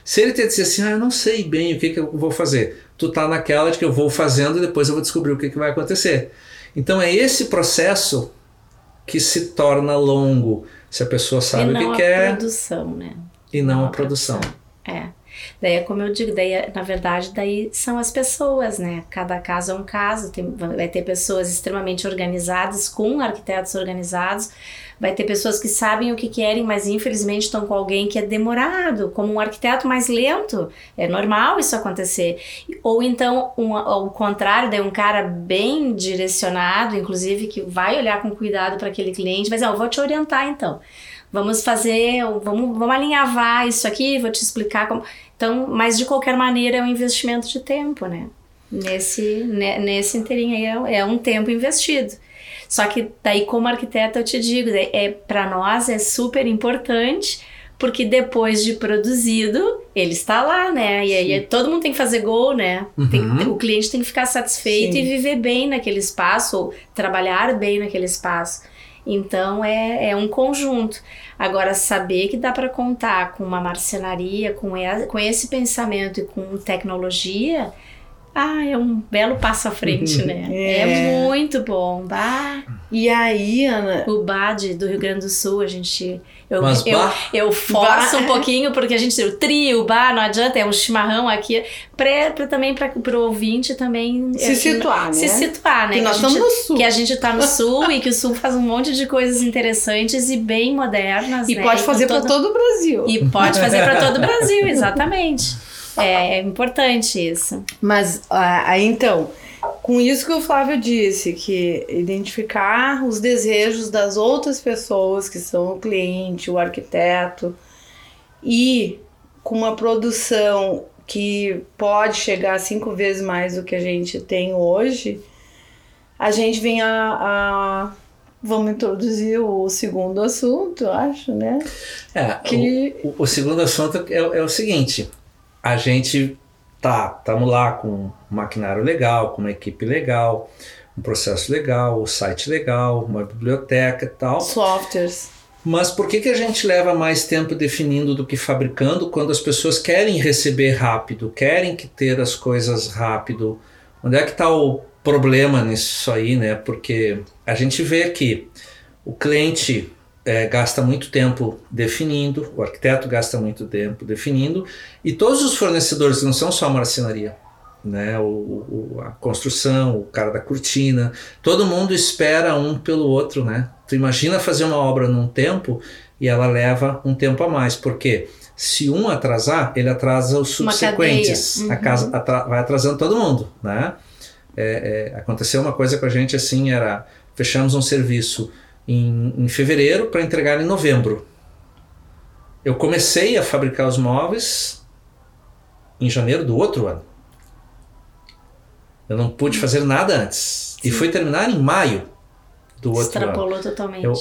Se ele te dizer assim, eu não sei bem o que eu vou fazer, tu tá naquela de que eu vou fazendo e depois eu vou descobrir o que vai acontecer. Então é esse processo que se torna longo, se a pessoa sabe o que quer. E não a produção, né? E não a produção. É. Daí é como eu digo, daí, na verdade, daí são as pessoas, né? Cada caso é um caso, vai ter pessoas extremamente organizadas, com arquitetos organizados, vai ter pessoas que sabem o que querem, mas infelizmente estão com alguém que é demorado, como um arquiteto mais lento, é normal isso acontecer. Ou então, ao contrário, daí um cara bem direcionado, inclusive, que vai olhar com cuidado para aquele cliente, mas eu vou te orientar então. Vamos alinhavar isso aqui, vou te explicar como... Então, mas de qualquer maneira é um investimento de tempo, né? Nesse inteirinho aí é um tempo investido. Só que daí como arquiteta eu te digo, para nós é super importante, porque depois de produzido, ele está lá, né? E aí todo mundo tem que fazer gol, né? Uhum. O cliente tem que ficar satisfeito. Sim. E viver bem naquele espaço, ou trabalhar bem naquele espaço. Então, é um conjunto. Agora, saber que dá para contar com uma marcenaria, com esse pensamento e com tecnologia, é um belo passo à frente, né? É muito bom. Bah. E aí, Ana? O BAD do Rio Grande do Sul, a gente... Eu forço um pouquinho, porque a gente... O trio, o bar, não adianta, é um chimarrão aqui. Também para o ouvinte também... Se situar, né? Que nós estamos no Sul. Que a gente está no Sul e que o Sul faz um monte de coisas interessantes e bem modernas, e né? Pode fazer para todo o Brasil. E pode fazer para todo o Brasil, exatamente. É importante isso. Mas, então... Com isso que o Flávio disse, que identificar os desejos das outras pessoas, que são o cliente, o arquiteto, e com uma produção que pode chegar 5 vezes mais do que a gente tem hoje, a gente vem Vamos introduzir o segundo assunto, eu acho, né? O segundo assunto é o seguinte, a gente... Estamos lá com um maquinário legal, com uma equipe legal, um processo legal, um site legal, uma biblioteca e tal. Softwares. Mas por que a gente leva mais tempo definindo do que fabricando, quando as pessoas querem receber rápido, querem ter as coisas rápido? Onde é que está o problema nisso aí, né? Porque a gente vê que o cliente gasta muito tempo definindo, o arquiteto gasta muito tempo definindo, e todos os fornecedores, não são só a marcenaria, né? A construção, o cara da cortina, todo mundo espera um pelo outro, né? Tu imagina fazer uma obra num tempo e ela leva um tempo a mais, porque se um atrasar, ele atrasa os subsequentes, vai atrasando todo mundo, né? aconteceu uma coisa com a gente assim, era, fechamos um serviço em fevereiro para entregar em novembro. Eu comecei a fabricar os móveis em janeiro do outro ano. Eu não pude fazer nada antes. Sim. E fui terminar em maio do outro ano. Extrapolou totalmente. Eu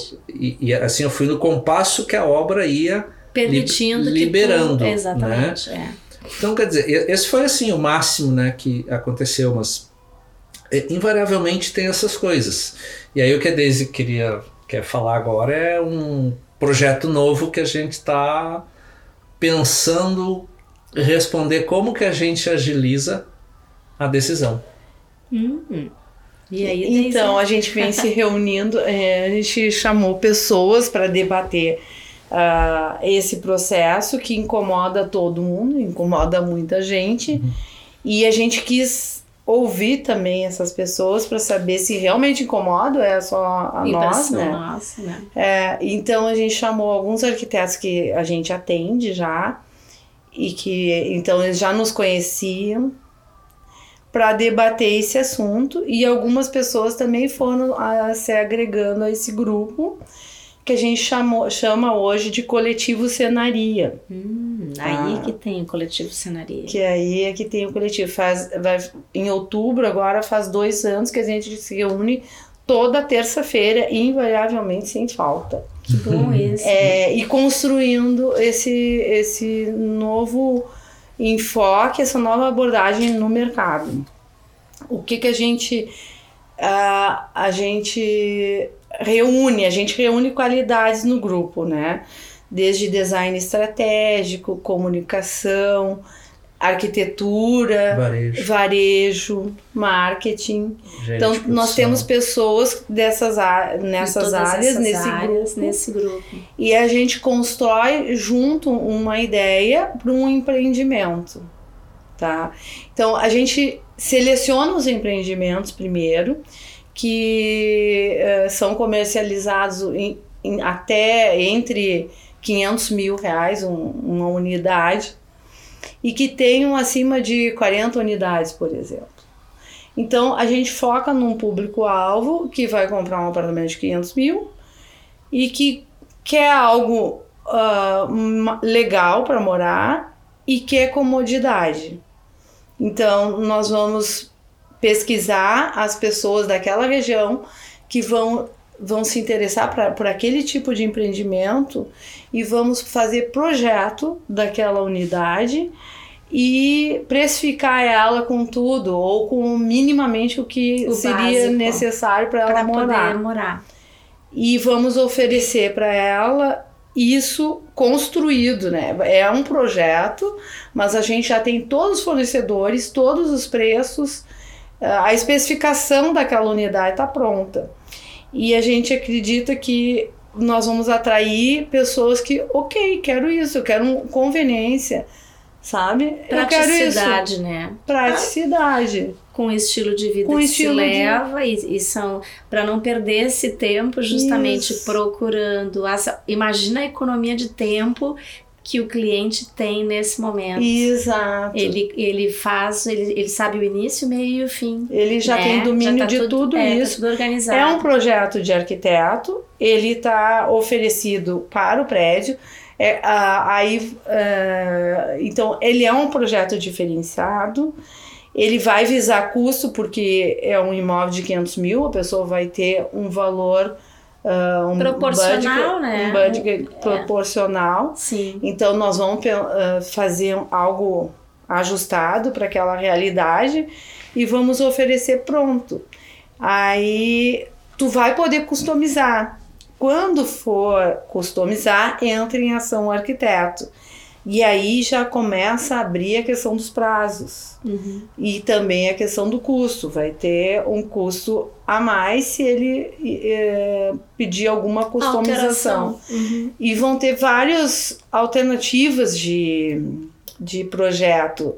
fui no compasso que a obra ia permitindo, liberando. Exatamente, né? Então, quer dizer, esse foi assim o máximo, né, que aconteceu, mas invariavelmente tem essas coisas. E aí o que a Deise quer falar agora é um projeto novo que a gente está pensando responder como que a gente agiliza a decisão. E aí, Deise? Então, a gente vem se reunindo, a gente chamou pessoas para debater esse processo que incomoda todo mundo, incomoda muita gente, e a gente quis ouvir também essas pessoas para saber se realmente incomoda, é só a nós, né? Nossa, né? Então a gente chamou alguns arquitetos que a gente atende já e que então eles já nos conheciam para debater esse assunto, e algumas pessoas também foram se agregando a esse grupo que a gente chama hoje de Coletivo Cenaria. Aí que tem o Coletivo Cenaria. Que aí é que tem o coletivo. Em outubro agora faz 2 anos que a gente se reúne toda terça-feira, invariavelmente sem falta. Que bom isso. E construindo esse novo enfoque, essa nova abordagem no mercado. O que a gente... A gente reúne qualidades no grupo, né? Desde design estratégico, comunicação, arquitetura, varejo, marketing. Então, nós temos pessoas nesse grupo. E a gente constrói junto uma ideia para um empreendimento, tá? Então, a gente seleciona os empreendimentos primeiro, que são comercializados até entre R$500 mil uma unidade, e que tenham acima de 40 unidades, por exemplo. Então, a gente foca num público-alvo que vai comprar um apartamento de R$500 mil e que quer algo legal para morar e quer comodidade. Então, nós vamos pesquisar as pessoas daquela região que vão se interessar por aquele tipo de empreendimento, e vamos fazer projeto daquela unidade e precificar ela com tudo ou com minimamente o que seria necessário para ela morar. E vamos oferecer para ela isso construído, né? É um projeto, mas a gente já tem todos os fornecedores, todos os preços. A especificação daquela unidade está pronta. E a gente acredita que nós vamos atrair pessoas que, quero isso, eu quero conveniência, sabe? Praticidade, né? Praticidade. Com o estilo de vida que se leva, e são para não perder esse tempo, justamente isso. Procurando. Imagina a economia de tempo que o cliente tem nesse momento. Exato. Ele sabe o início, meio e o fim. Ele já tem domínio já de tudo isso. Tudo organizado. É um projeto de arquiteto, ele está oferecido para o prédio. Então, ele é um projeto diferenciado, ele vai visar custo, porque é um imóvel de R$500 mil, a pessoa vai ter um valor... proporcional, né? Um budget proporcional. Sim. Então, nós vamos fazer algo ajustado para aquela realidade e vamos oferecer pronto. Aí, tu vai poder customizar. Quando for customizar, entra em ação o arquiteto. E aí, já começa a abrir a questão dos prazos. E também a questão do custo. Vai ter um custo a mais se ele pedir alguma customização. E vão ter várias alternativas de projeto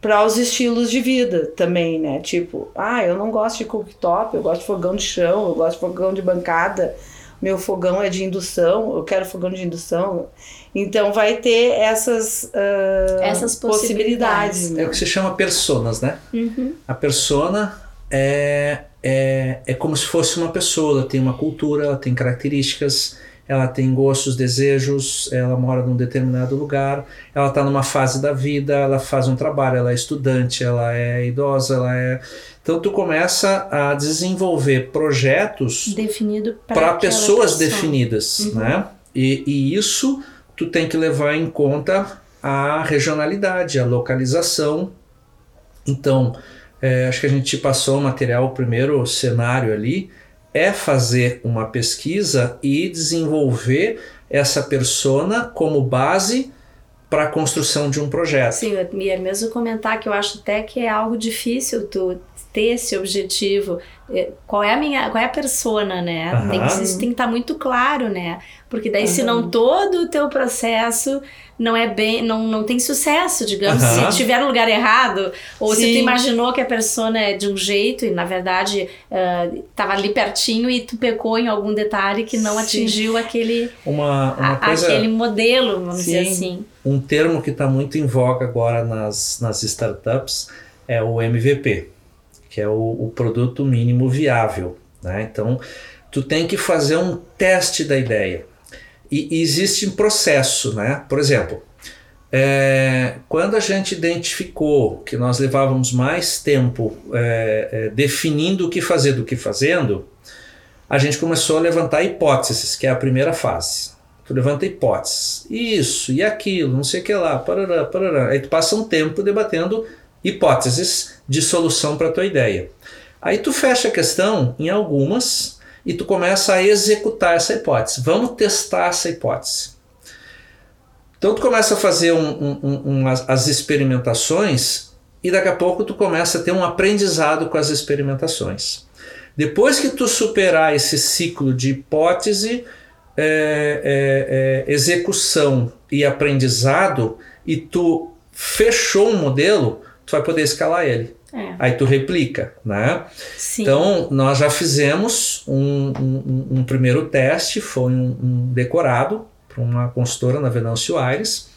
para os estilos de vida também, né? Tipo, eu não gosto de cooktop, eu gosto de fogão de chão, eu gosto de fogão de bancada, meu fogão é de indução, eu quero fogão de indução. Então vai ter essas possibilidades. É o que se chama personas, né? A persona é como se fosse uma pessoa, ela tem uma cultura, ela tem características, ela tem gostos, desejos, ela mora num determinado lugar, ela está numa fase da vida, ela faz um trabalho, ela é estudante, ela é idosa, ela é... Então tu começa a desenvolver projetos definido para pessoas definidas, uhum, né? E isso tu tem que levar em conta a regionalidade, a localização. Então... acho que a gente passou o material, o primeiro cenário ali, é fazer uma pesquisa e desenvolver essa persona como base para a construção de um projeto. Sim, eu ia mesmo comentar que eu acho até que é algo difícil tu ter esse objetivo. Qual é a persona, né? Uhum. Isso tem que estar muito claro, né? Porque daí, uhum, senão todo o teu processo não tem sucesso, digamos, uhum, se tiver no lugar errado, ou sim, se tu imaginou que a persona é de um jeito e, na verdade, estava ali pertinho e tu pecou em algum detalhe que não, sim, atingiu aquele, coisa, aquele modelo, vamos, sim, dizer assim. Um termo que está muito em voga agora nas startups é o MVP, que é o produto mínimo viável, né? Então, tu tem que fazer um teste da ideia. E existe um processo, né? Por exemplo, quando a gente identificou que nós levávamos mais tempo definindo o que fazer do que fazendo, a gente começou a levantar hipóteses, que é a primeira fase. Tu levanta hipóteses, isso e aquilo, não sei o que lá, parará. Aí tu passa um tempo debatendo hipóteses de solução para a tua ideia. Aí tu fecha a questão em algumas... E tu começa a executar essa hipótese. Vamos testar essa hipótese. Então tu começa a fazer as experimentações e daqui a pouco tu começa a ter um aprendizado com as experimentações. Depois que tu superar esse ciclo de hipótese, execução e aprendizado, e tu fechou um modelo, tu vai poder escalar ele. Aí tu replica, né? Sim. Então, nós já fizemos um primeiro teste, foi um decorado para uma consultora na Venâncio Aires,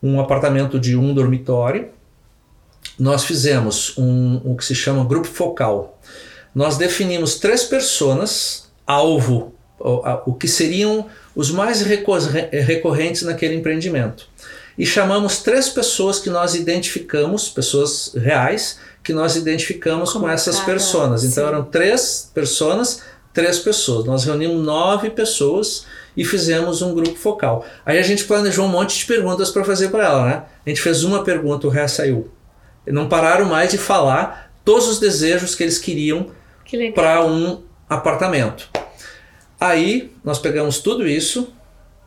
um apartamento de um dormitório. Nós fizemos o que se chama grupo focal. Nós definimos 3 pessoas, alvo, o que seriam os mais recorrentes naquele empreendimento. E chamamos 3 pessoas que nós identificamos, pessoas reais, que nós identificamos com essas personas. Então, sim, eram 3 pessoas. Nós reunimos 9 pessoas e fizemos um grupo focal. Aí a gente planejou um monte de perguntas para fazer para ela, né? A gente fez uma pergunta, o resto saiu. Não pararam mais de falar todos os desejos que eles queriam para um apartamento. Aí, nós pegamos tudo isso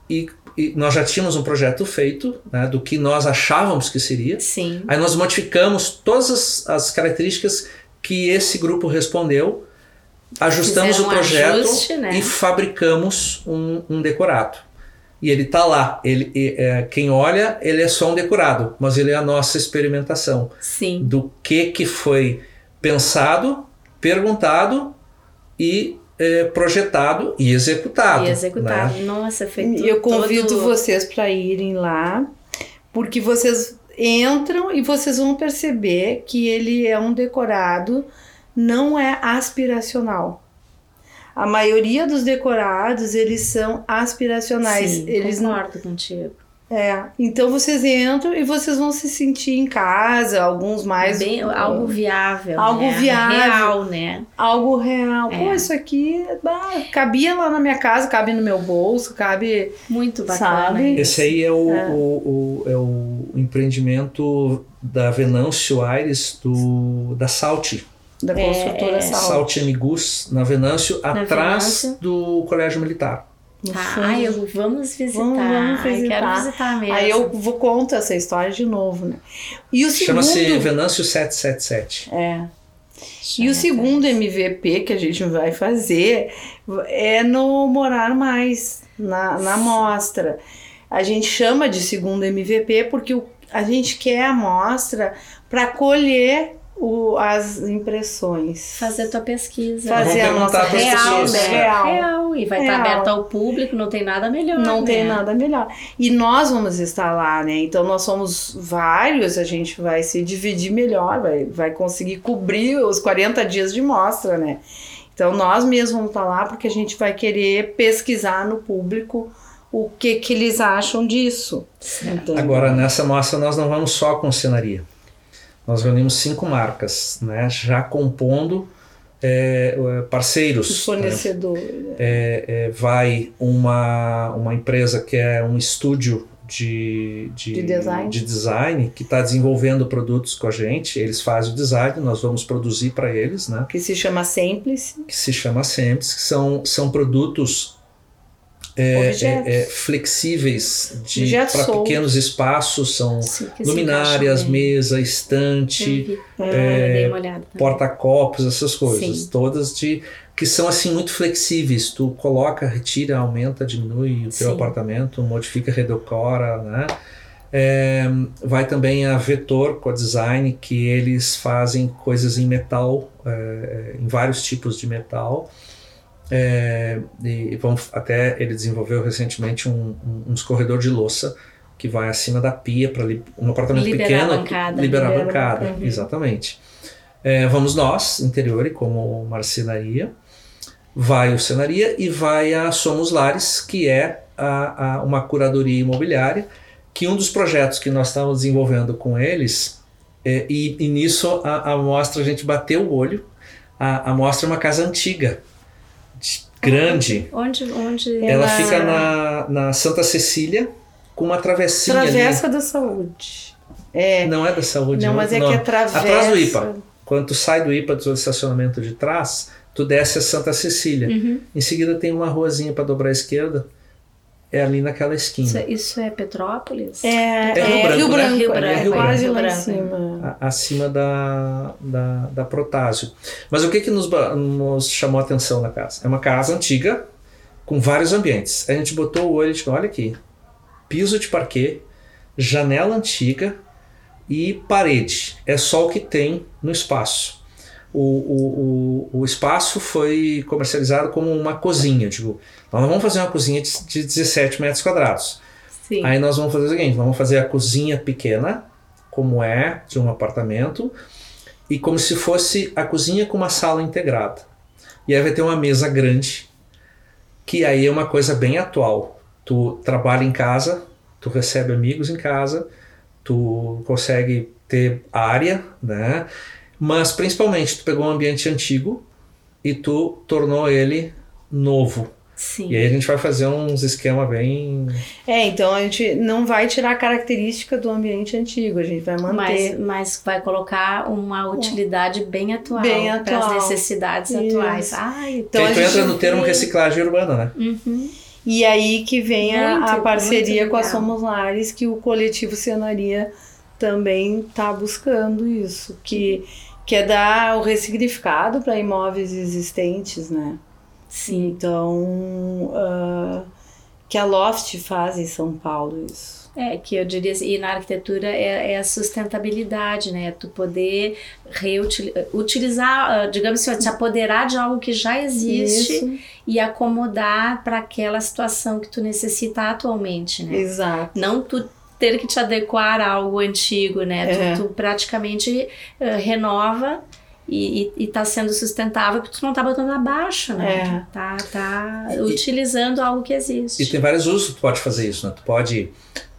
e nós já tínhamos um projeto feito, né, do que nós achávamos que seria. Sim. Aí nós modificamos todas as características que esse grupo respondeu, ajustamos o projeto, né? E fabricamos um decorado. E ele está lá. Quem olha, ele é só um decorado, mas ele é a nossa experimentação. Sim. Do que foi pensado, perguntado e... projetado e executado. Né? Nossa, feito. Eu convido vocês para irem lá, porque vocês entram e vocês vão perceber que ele é um decorado, não é aspiracional. A maioria dos decorados, eles são aspiracionais. Sim, eles concordo contigo. Então vocês entram e vocês vão se sentir em casa, alguns mais... algo viável, real, né? Algo real. Pô, isso aqui cabia lá na minha casa, cabe no meu bolso, cabe... Muito bacana. Sabe? Esse aí é o empreendimento da Venâncio Aires, da Salti. Da construtora Salti. Salti Amigus, na Venâncio, atrás do Colégio Militar. Vamos visitar. Vamos visitar. Quero visitar mesmo. Aí eu vou contar essa história de novo, né? E o chama-se Venâncio 777. E o segundo MVP que a gente vai fazer é no Morar Mais, na mostra. A gente chama de segundo MVP porque a gente quer a mostra para colher as impressões. Fazer a tua pesquisa. Fazer a nossa real. E vai estar aberta ao público, não tem nada melhor. Não tem nada melhor. E nós vamos estar lá, né? Então, nós somos vários, a gente vai se dividir melhor, vai conseguir cobrir os 40 dias de mostra, né? Então, nós mesmos vamos estar lá porque a gente vai querer pesquisar no público o que eles acham disso. Então, agora, nessa mostra, nós não vamos só com cenaria. Nós reunimos 5 marcas, né, já compondo parceiros. Fornecedor. Né? Vai uma empresa que é um estúdio de design que está desenvolvendo produtos com a gente. Eles fazem o design, nós vamos produzir para eles. Né? Que se chama Semplice. Que são produtos flexíveis para pequenos espaços, são luminárias, mesa, estante, porta-copos, essas coisas, sim, todas que são assim muito flexíveis, tu coloca, retira, aumenta, diminui o teu sim, apartamento, modifica, redecora, né? Vai também a Vetor Co-Design, que eles fazem coisas em metal, em vários tipos de metal. Até ele desenvolveu recentemente um escorredor de louça que vai acima da pia para um apartamento pequeno liberar a bancada, uhum, exatamente. Vamos nós, Interiore, como marcenaria, vai o Cenaria e vai a Somos Lares, que é uma curadoria imobiliária, que um dos projetos que nós estávamos desenvolvendo com eles, e nisso a mostra, a gente bateu o olho, a mostra é uma casa antiga, grande. Onde ela fica na Santa Cecília, com uma travessinha. Travessa ali. Da Saúde. Não é da Saúde. Não, mas que é travessa. Atrás do IPA. Quando tu sai do IPA, do estacionamento de trás, tu desce a Santa Cecília. Uhum. Em seguida tem uma ruazinha para dobrar à esquerda. É ali naquela esquina. Isso é Petrópolis? É Rio Branco. Rio Branco, quase lá em cima. Acima da Protásio. Mas o que nos chamou a atenção na casa? É uma casa antiga, com vários ambientes. A gente botou o olho e disse, olha aqui, piso de parquet, janela antiga e parede. É só o que tem no espaço. O espaço foi comercializado como uma cozinha. Tipo, nós vamos fazer uma cozinha de 17 metros quadrados. Sim. Aí nós vamos fazer o seguinte, nós vamos fazer a cozinha pequena, como é de um apartamento, e como se fosse a cozinha com uma sala integrada. E aí vai ter uma mesa grande, que aí é uma coisa bem atual. Tu trabalha em casa, tu recebe amigos em casa, tu consegue ter área, né? Mas, principalmente, tu pegou um ambiente antigo e tu tornou ele novo. Sim. E aí a gente vai fazer uns esquemas bem... então a gente não vai tirar a característica do ambiente antigo, a gente vai manter... Mas vai colocar uma utilidade bem atual, para as necessidades atuais. Então tu entra no termo reciclagem urbana, né? Uhum. E aí que vem a parceria com a Somos Lares, que o Coletivo Cenaria também está buscando isso, que é dar o ressignificado para imóveis existentes, né? Sim. Então, que a Loft faz em São Paulo isso. Que eu diria, e na arquitetura é a sustentabilidade, né? Tu poder utilizar, digamos assim, te apoderar de algo que já existe isso, e acomodar para aquela situação que tu necessita atualmente, né? Exato. Não tu ter que te adequar a algo antigo, né? Tu praticamente renova e tá sendo sustentável, porque tu não tá botando abaixo, né? Tá utilizando algo que existe. E tem vários usos que tu pode fazer isso, né? Tu pode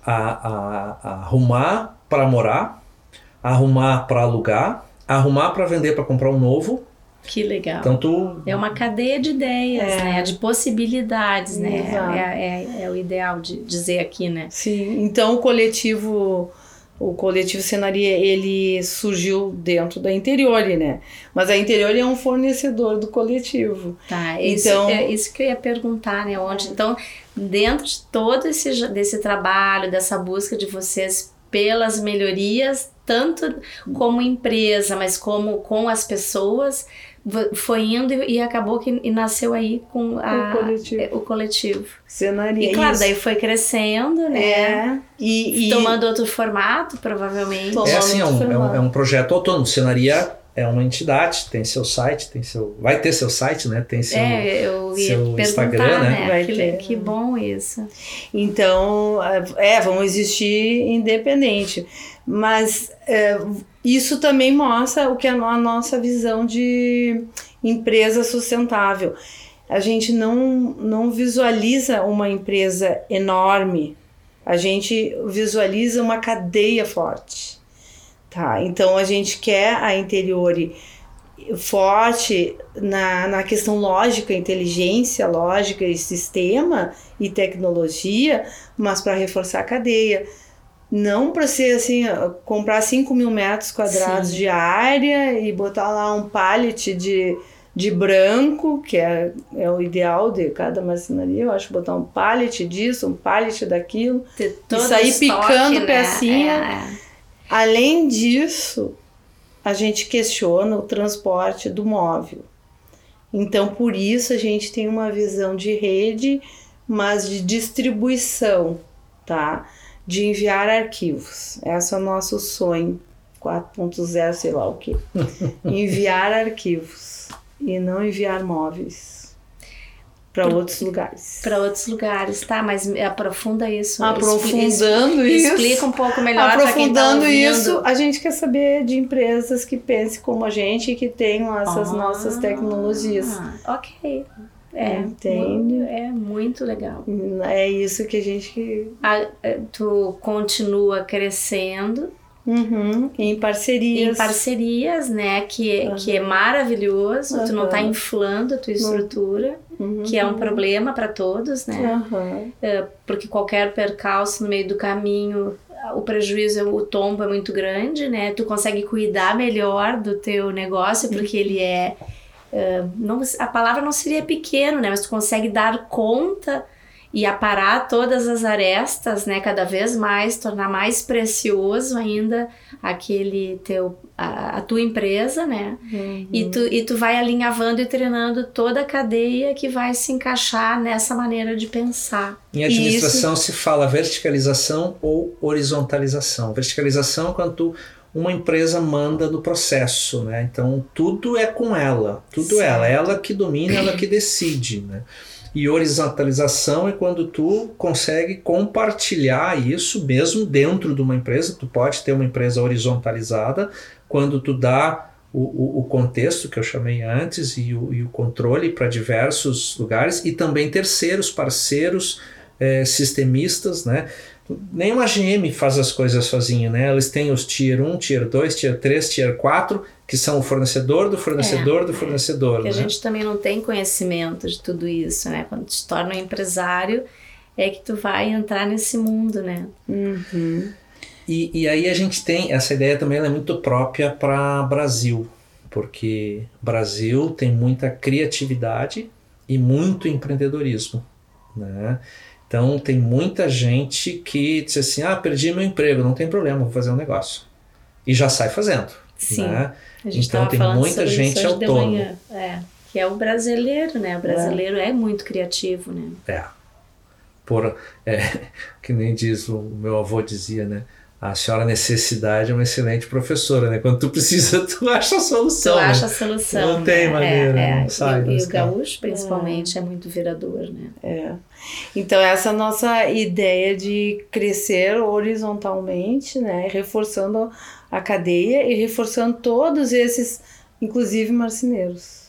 arrumar para morar, arrumar para alugar, arrumar para vender, para comprar um novo. Que legal. Então, é uma cadeia de ideias, né? De possibilidades, né? É o ideal de dizer aqui, né? Sim. Então, o coletivo Cenaria, ele surgiu dentro da Interiore, né? Mas a Interiore é um fornecedor do coletivo. Tá, então... isso que eu ia perguntar, né? Dentro de todo desse trabalho, dessa busca de vocês pelas melhorias, tanto como empresa, mas como com as pessoas, foi indo e acabou que e nasceu aí com o coletivo. Cenaria. E claro, isso. Daí foi crescendo, né? É. E tomando outro formato, provavelmente. É assim, é um projeto autônomo. Cenaria é uma entidade, tem seu site, tem seu... Vai ter seu site, né? Tem seu, eu ia seu Instagram, né? Vai ter. Que bom isso. Então, vão existir independente. Mas isso também mostra o que é a nossa visão de empresa sustentável. A gente não visualiza uma empresa enorme, a gente visualiza uma cadeia forte. Tá? Então, a gente quer a Interiore forte na questão lógica, inteligência lógica e sistema e tecnologia, mas para reforçar a cadeia. Não para ser assim, comprar 5 mil metros quadrados, sim, de área e botar lá um pallet de branco, que é o ideal de cada marcenaria, eu acho, botar um pallet disso, um pallet daquilo, e sair estoque, picando, né? Pecinha. É. Além disso, a gente questiona o transporte do móvel. Então, por isso, a gente tem uma visão de rede, mas de distribuição, tá? De enviar arquivos. Esse é o nosso sonho, 4.0, sei lá o quê. Enviar arquivos e não enviar móveis para outros lugares. Para outros lugares, tá? Mas aprofunda isso. Aprofundando isso. Explica um pouco melhor para quem está ouvindo. Aprofundando isso, a gente quer saber de empresas que pensem como a gente e que tenham essas nossas tecnologias. Ok. Entende? É muito legal. É isso que a gente... Tu continua crescendo. Uhum. Em parcerias, né? Que é maravilhoso. Uhum. Tu não tá inflando a tua estrutura, uhum, que é um problema para todos, né? Uhum. Porque qualquer percalço no meio do caminho... O prejuízo, o tombo é muito grande, né? Tu consegue cuidar melhor do teu negócio, porque ele é... não, a palavra não seria pequeno, né? Mas tu consegue dar conta e aparar todas as arestas, né? Cada vez mais, tornar mais precioso ainda aquele a tua empresa, né? Uhum. E tu vai alinhavando e treinando toda a cadeia que vai se encaixar nessa maneira de pensar. Em administração se fala verticalização ou horizontalização. Verticalização é quando tu... Uma empresa manda no processo, né? Então, tudo é com ela. Tudo certo. Ela que domina, ela que decide, né? E horizontalização é quando tu consegue compartilhar isso mesmo dentro de uma empresa. Tu pode ter uma empresa horizontalizada quando tu dá o contexto que eu chamei antes e o controle para diversos lugares e também terceiros, parceiros, sistemistas, né? Nem uma GM faz as coisas sozinha, né? Eles têm os Tier 1, Tier 2, Tier 3, Tier 4, que são o fornecedor do fornecedor do fornecedor. Porque, né? A gente também não tem conhecimento de tudo isso, né? Quando te torna um empresário, é que tu vai entrar nesse mundo, né? Uhum. E aí a gente tem... Essa ideia também, ela é muito própria para Brasil, porque Brasil tem muita criatividade e muito empreendedorismo, né? Então, tem muita gente que diz assim, perdi meu emprego, não tem problema, vou fazer um negócio. E já sai fazendo. Sim, né? A gente então, tem muita gente autônoma. Que é o brasileiro, né? O brasileiro é muito criativo, né? Que nem diz, o meu avô dizia, né? A senhora necessidade é uma excelente professora, né? Quando tu precisa, tu acha a solução. Não tem maneira, não sai. E o gaúcho, principalmente, é muito virador, né? É. Então, essa é a nossa ideia de crescer horizontalmente, né? Reforçando a cadeia e reforçando todos esses, inclusive marceneiros.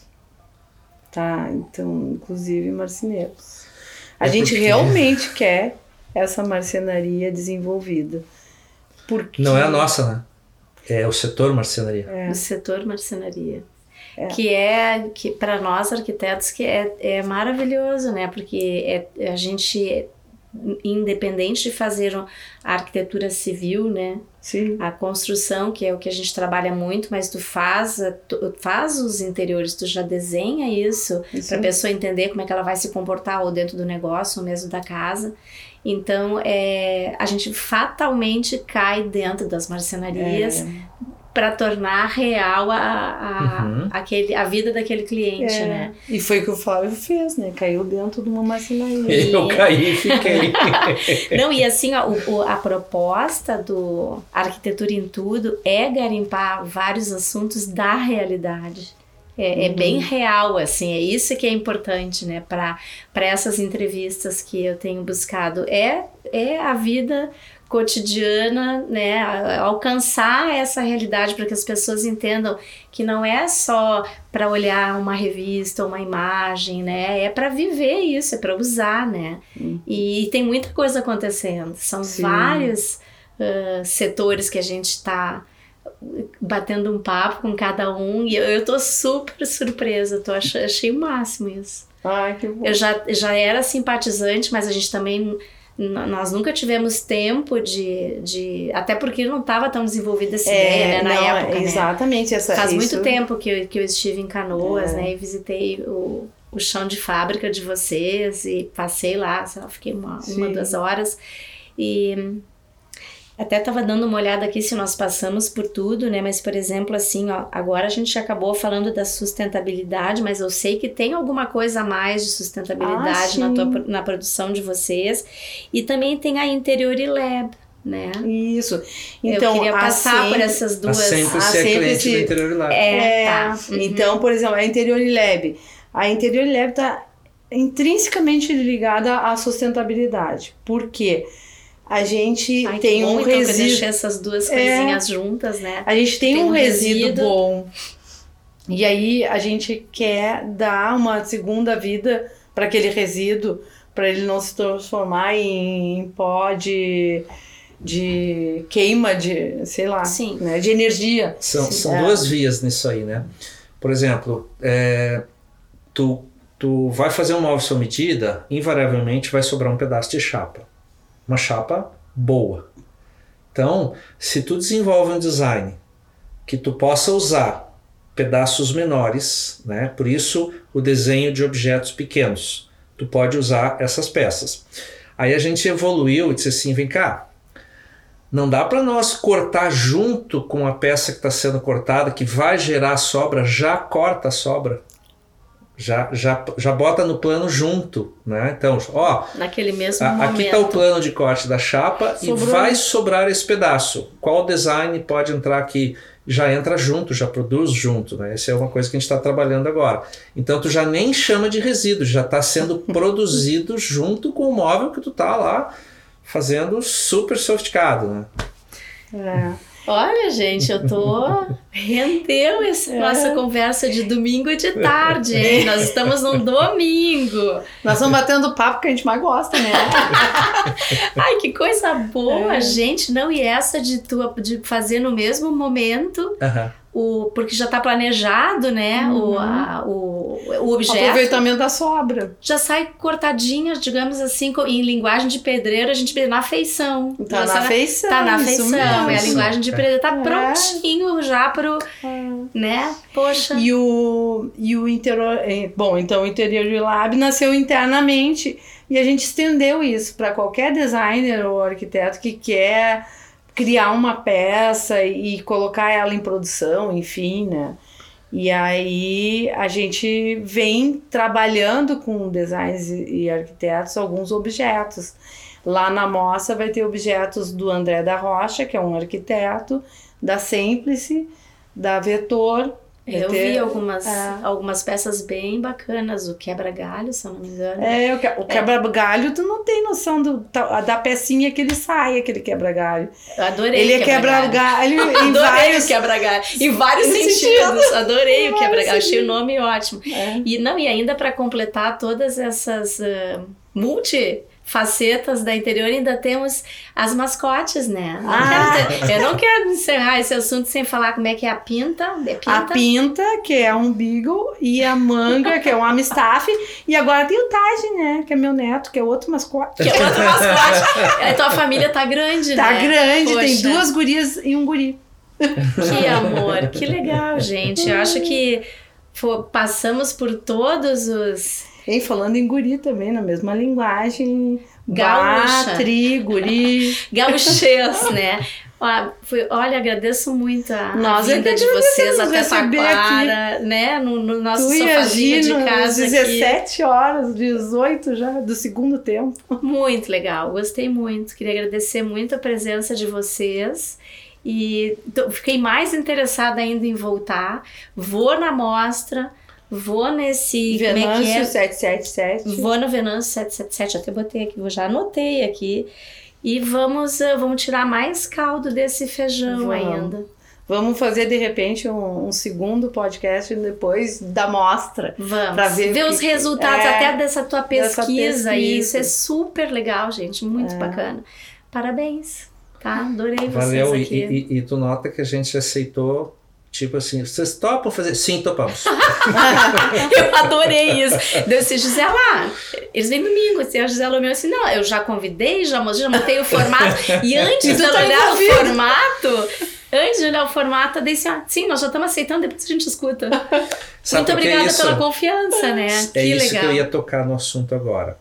Tá? Então, inclusive marceneiros. A gente realmente quer essa marcenaria desenvolvida. Porque... Não é a nossa, né? É o setor marcenaria. O setor marcenaria. Que para nós arquitetos que é maravilhoso, né? Porque a gente, independente de fazer a arquitetura civil, né? Sim. A construção, que é o que a gente trabalha muito, mas tu faz os interiores, tu já desenha isso para a pessoa entender como é que ela vai se comportar ou dentro do negócio ou mesmo da casa. Então, a gente fatalmente cai dentro das marcenarias para tornar real a vida daquele cliente, né? E foi o que o Flávio fez, né? Caiu dentro de uma marcenaria. Eu caí e fiquei. Não, e assim, ó, a proposta do Arquitetura em Tudo é garimpar vários assuntos da realidade. É bem real, assim, é isso que é importante, né? Para essas entrevistas que eu tenho buscado. É a vida cotidiana, né? Alcançar essa realidade para que as pessoas entendam que não é só para olhar uma revista ou uma imagem, né? É para viver isso, é para usar, né? E tem muita coisa acontecendo. São vários setores que a gente está batendo um papo com cada um, e eu tô super surpresa, achei o máximo isso. Ai, que bom. Eu já era simpatizante, mas a gente também, nós nunca tivemos tempo de até porque não estava tão desenvolvida essa ideia, né, na época, exatamente, né? Muito tempo que eu estive em Canoas, né, e visitei o chão de fábrica de vocês, e passei lá, sei lá, fiquei uma 2 horas, e até estava dando uma olhada aqui se nós passamos por tudo, né? Mas, por exemplo, assim, ó, agora a gente acabou falando da sustentabilidade, mas eu sei que tem alguma coisa a mais de sustentabilidade na produção de vocês. E também tem a Interior Lab, né? Isso. Então, eu queria passar por essas duas. Sempre cliente do Interior Lab. Então, por exemplo, a Interior Lab. A Interior Lab está intrinsecamente ligada à sustentabilidade. Por quê? A gente tem um resíduo... Então, deixei essas duas coisinhas juntas, né? A gente tem um resíduo bom. E aí, a gente quer dar uma segunda vida para aquele resíduo, para ele não se transformar em pó de queima de, sei lá, né? De energia. São duas vias nisso aí, né? Por exemplo, tu vai fazer um móvel sob medida, invariavelmente vai sobrar um pedaço de chapa. Uma chapa boa. Então, se tu desenvolve um design que tu possa usar pedaços menores, né? Por isso o desenho de objetos pequenos, tu pode usar essas peças. Aí a gente evoluiu e disse assim, vem cá, não dá para nós cortar junto com a peça que está sendo cortada, que vai gerar sobra, já corta a sobra. Já bota no plano junto, né? Então, ó, naquele mesmo momento. Aqui está o plano de corte da chapa. Sobrou. E vai sobrar esse pedaço. Qual design pode entrar aqui? Já entra junto, já produz junto, né? Essa é uma coisa que a gente está trabalhando agora. Então, tu já nem chama de resíduo, já está sendo produzido junto com o móvel que tu está lá fazendo super sofisticado, né? Olha, gente, eu tô... Rendeu essa nossa conversa de domingo e de tarde, hein? Nós estamos num domingo. Nós estamos batendo papo que a gente mais gosta, né? Ai, que coisa boa, gente. Não, e essa de fazer no mesmo momento... porque já está planejado, né? O objeto. O aproveitamento da sobra. Já sai cortadinha, digamos assim, em linguagem de pedreiro, a gente vê na feição. Tá na feição. É a linguagem de pedreiro. Tá prontinho já pro. Né? Poxa. E o interior. Bom, então o Interior Lab nasceu internamente e a gente estendeu isso para qualquer designer ou arquiteto que quer criar uma peça e colocar ela em produção, enfim, né? E aí a gente vem trabalhando com designers e arquitetos alguns objetos. Lá na mostra vai ter objetos do André da Rocha, que é um arquiteto, da Semplice, da Vetor. Eu vi algumas peças bem bacanas, o quebra-galho, se eu não me engano. O quebra-galho, tu não tem noção da pecinha que ele sai, aquele quebra-galho. Eu adorei. Ele é quebra-galho em vários sentidos. Adorei o quebra-galho, achei o nome ótimo. E ainda para completar todas essas facetas da Interior, ainda temos as mascotes, né? Eu não quero encerrar esse assunto sem falar como é que é a pinta. A pinta, que é um beagle, e a manga, que é um amstaff, e agora tem o Taj, né? Que é meu neto, que é outro mascote. Então a família tá grande, né? Tá grande, poxa. Tem 2 gurias e um guri. Que amor, que legal, gente. Eu acho que passamos por todos os E falando em guri também, na mesma linguagem. Gaúcha. Batri, guri. Gaúchês, né? Olha, agradeço muito a vida de vocês até Taquara, né? No nosso sofazinho de casa aqui. 17 horas, 18 já, do segundo tempo. Muito legal, gostei muito. Queria agradecer muito a presença de vocês. E fiquei mais interessada ainda em voltar. Vou na mostra... Vou nesse... Venâncio 777. Vou no Venâncio 777. Até botei aqui, eu já anotei aqui. E vamos tirar mais caldo desse feijão ainda. Vamos fazer, de repente, um segundo podcast depois da mostra. Vamos. Pra ver os resultados até dessa tua pesquisa. E isso é super legal, gente. Muito bacana. Parabéns. Tá? Adorei vocês. Valeu. Aqui. E tu nota que a gente aceitou... Tipo assim, vocês topam fazer? Sim, topamos. Eu adorei isso. Daí eu disse, Gisela, eles vêm domingo. Assim, a Gisela olhou assim, não, eu já convidei, já mostrei, já montei o formato. E antes de olhar o formato, eu disse, sim, nós já estamos aceitando, depois a gente escuta. Muito obrigada pela confiança, né? É que isso legal. Que eu ia tocar no assunto agora.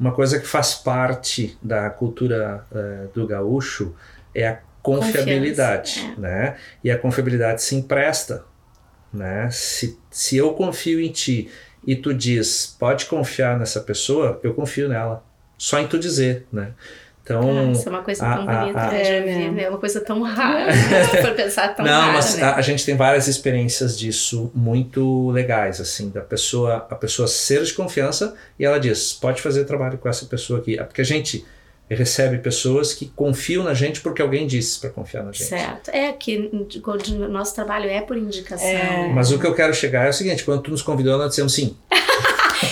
Uma coisa que faz parte da cultura do gaúcho é a confiabilidade, né? E a confiabilidade se empresta, né? Se eu confio em ti e tu diz, pode confiar nessa pessoa, eu confio nela. Só em tu dizer, né? Então... isso é uma coisa tão bonita de ouvir, né? É uma coisa tão rara, por pensar tão rara. Não, mas né? A gente tem várias experiências disso muito legais, assim, a pessoa ser de confiança e ela diz, pode fazer trabalho com essa pessoa aqui. Porque a gente... recebe pessoas que confiam na gente porque alguém disse para confiar na gente. Certo. É que o nosso trabalho é por indicação. É. Mas o que eu quero chegar é o seguinte, quando tu nos convidou, nós dissemos sim.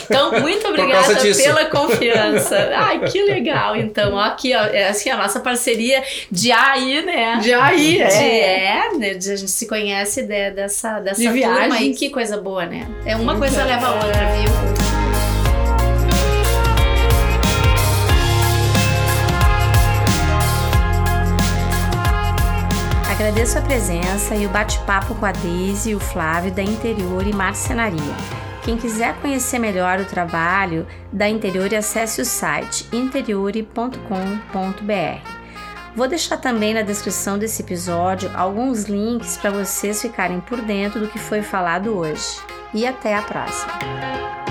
Então, muito obrigada pela confiança. Ai, que legal. Então, ó, aqui, ó, assim, a nossa parceria de aí, né? De aí, né? A gente se conhece dessa de viagem. Turma aí. Que coisa boa, né? É uma muito coisa leva a outra, viu? Agradeço a presença e o bate-papo com a Deise e o Flávio da Interiore Marcenaria. Quem quiser conhecer melhor o trabalho da Interiore, acesse o site interiore.com.br. Vou deixar também na descrição desse episódio alguns links para vocês ficarem por dentro do que foi falado hoje. E até a próxima!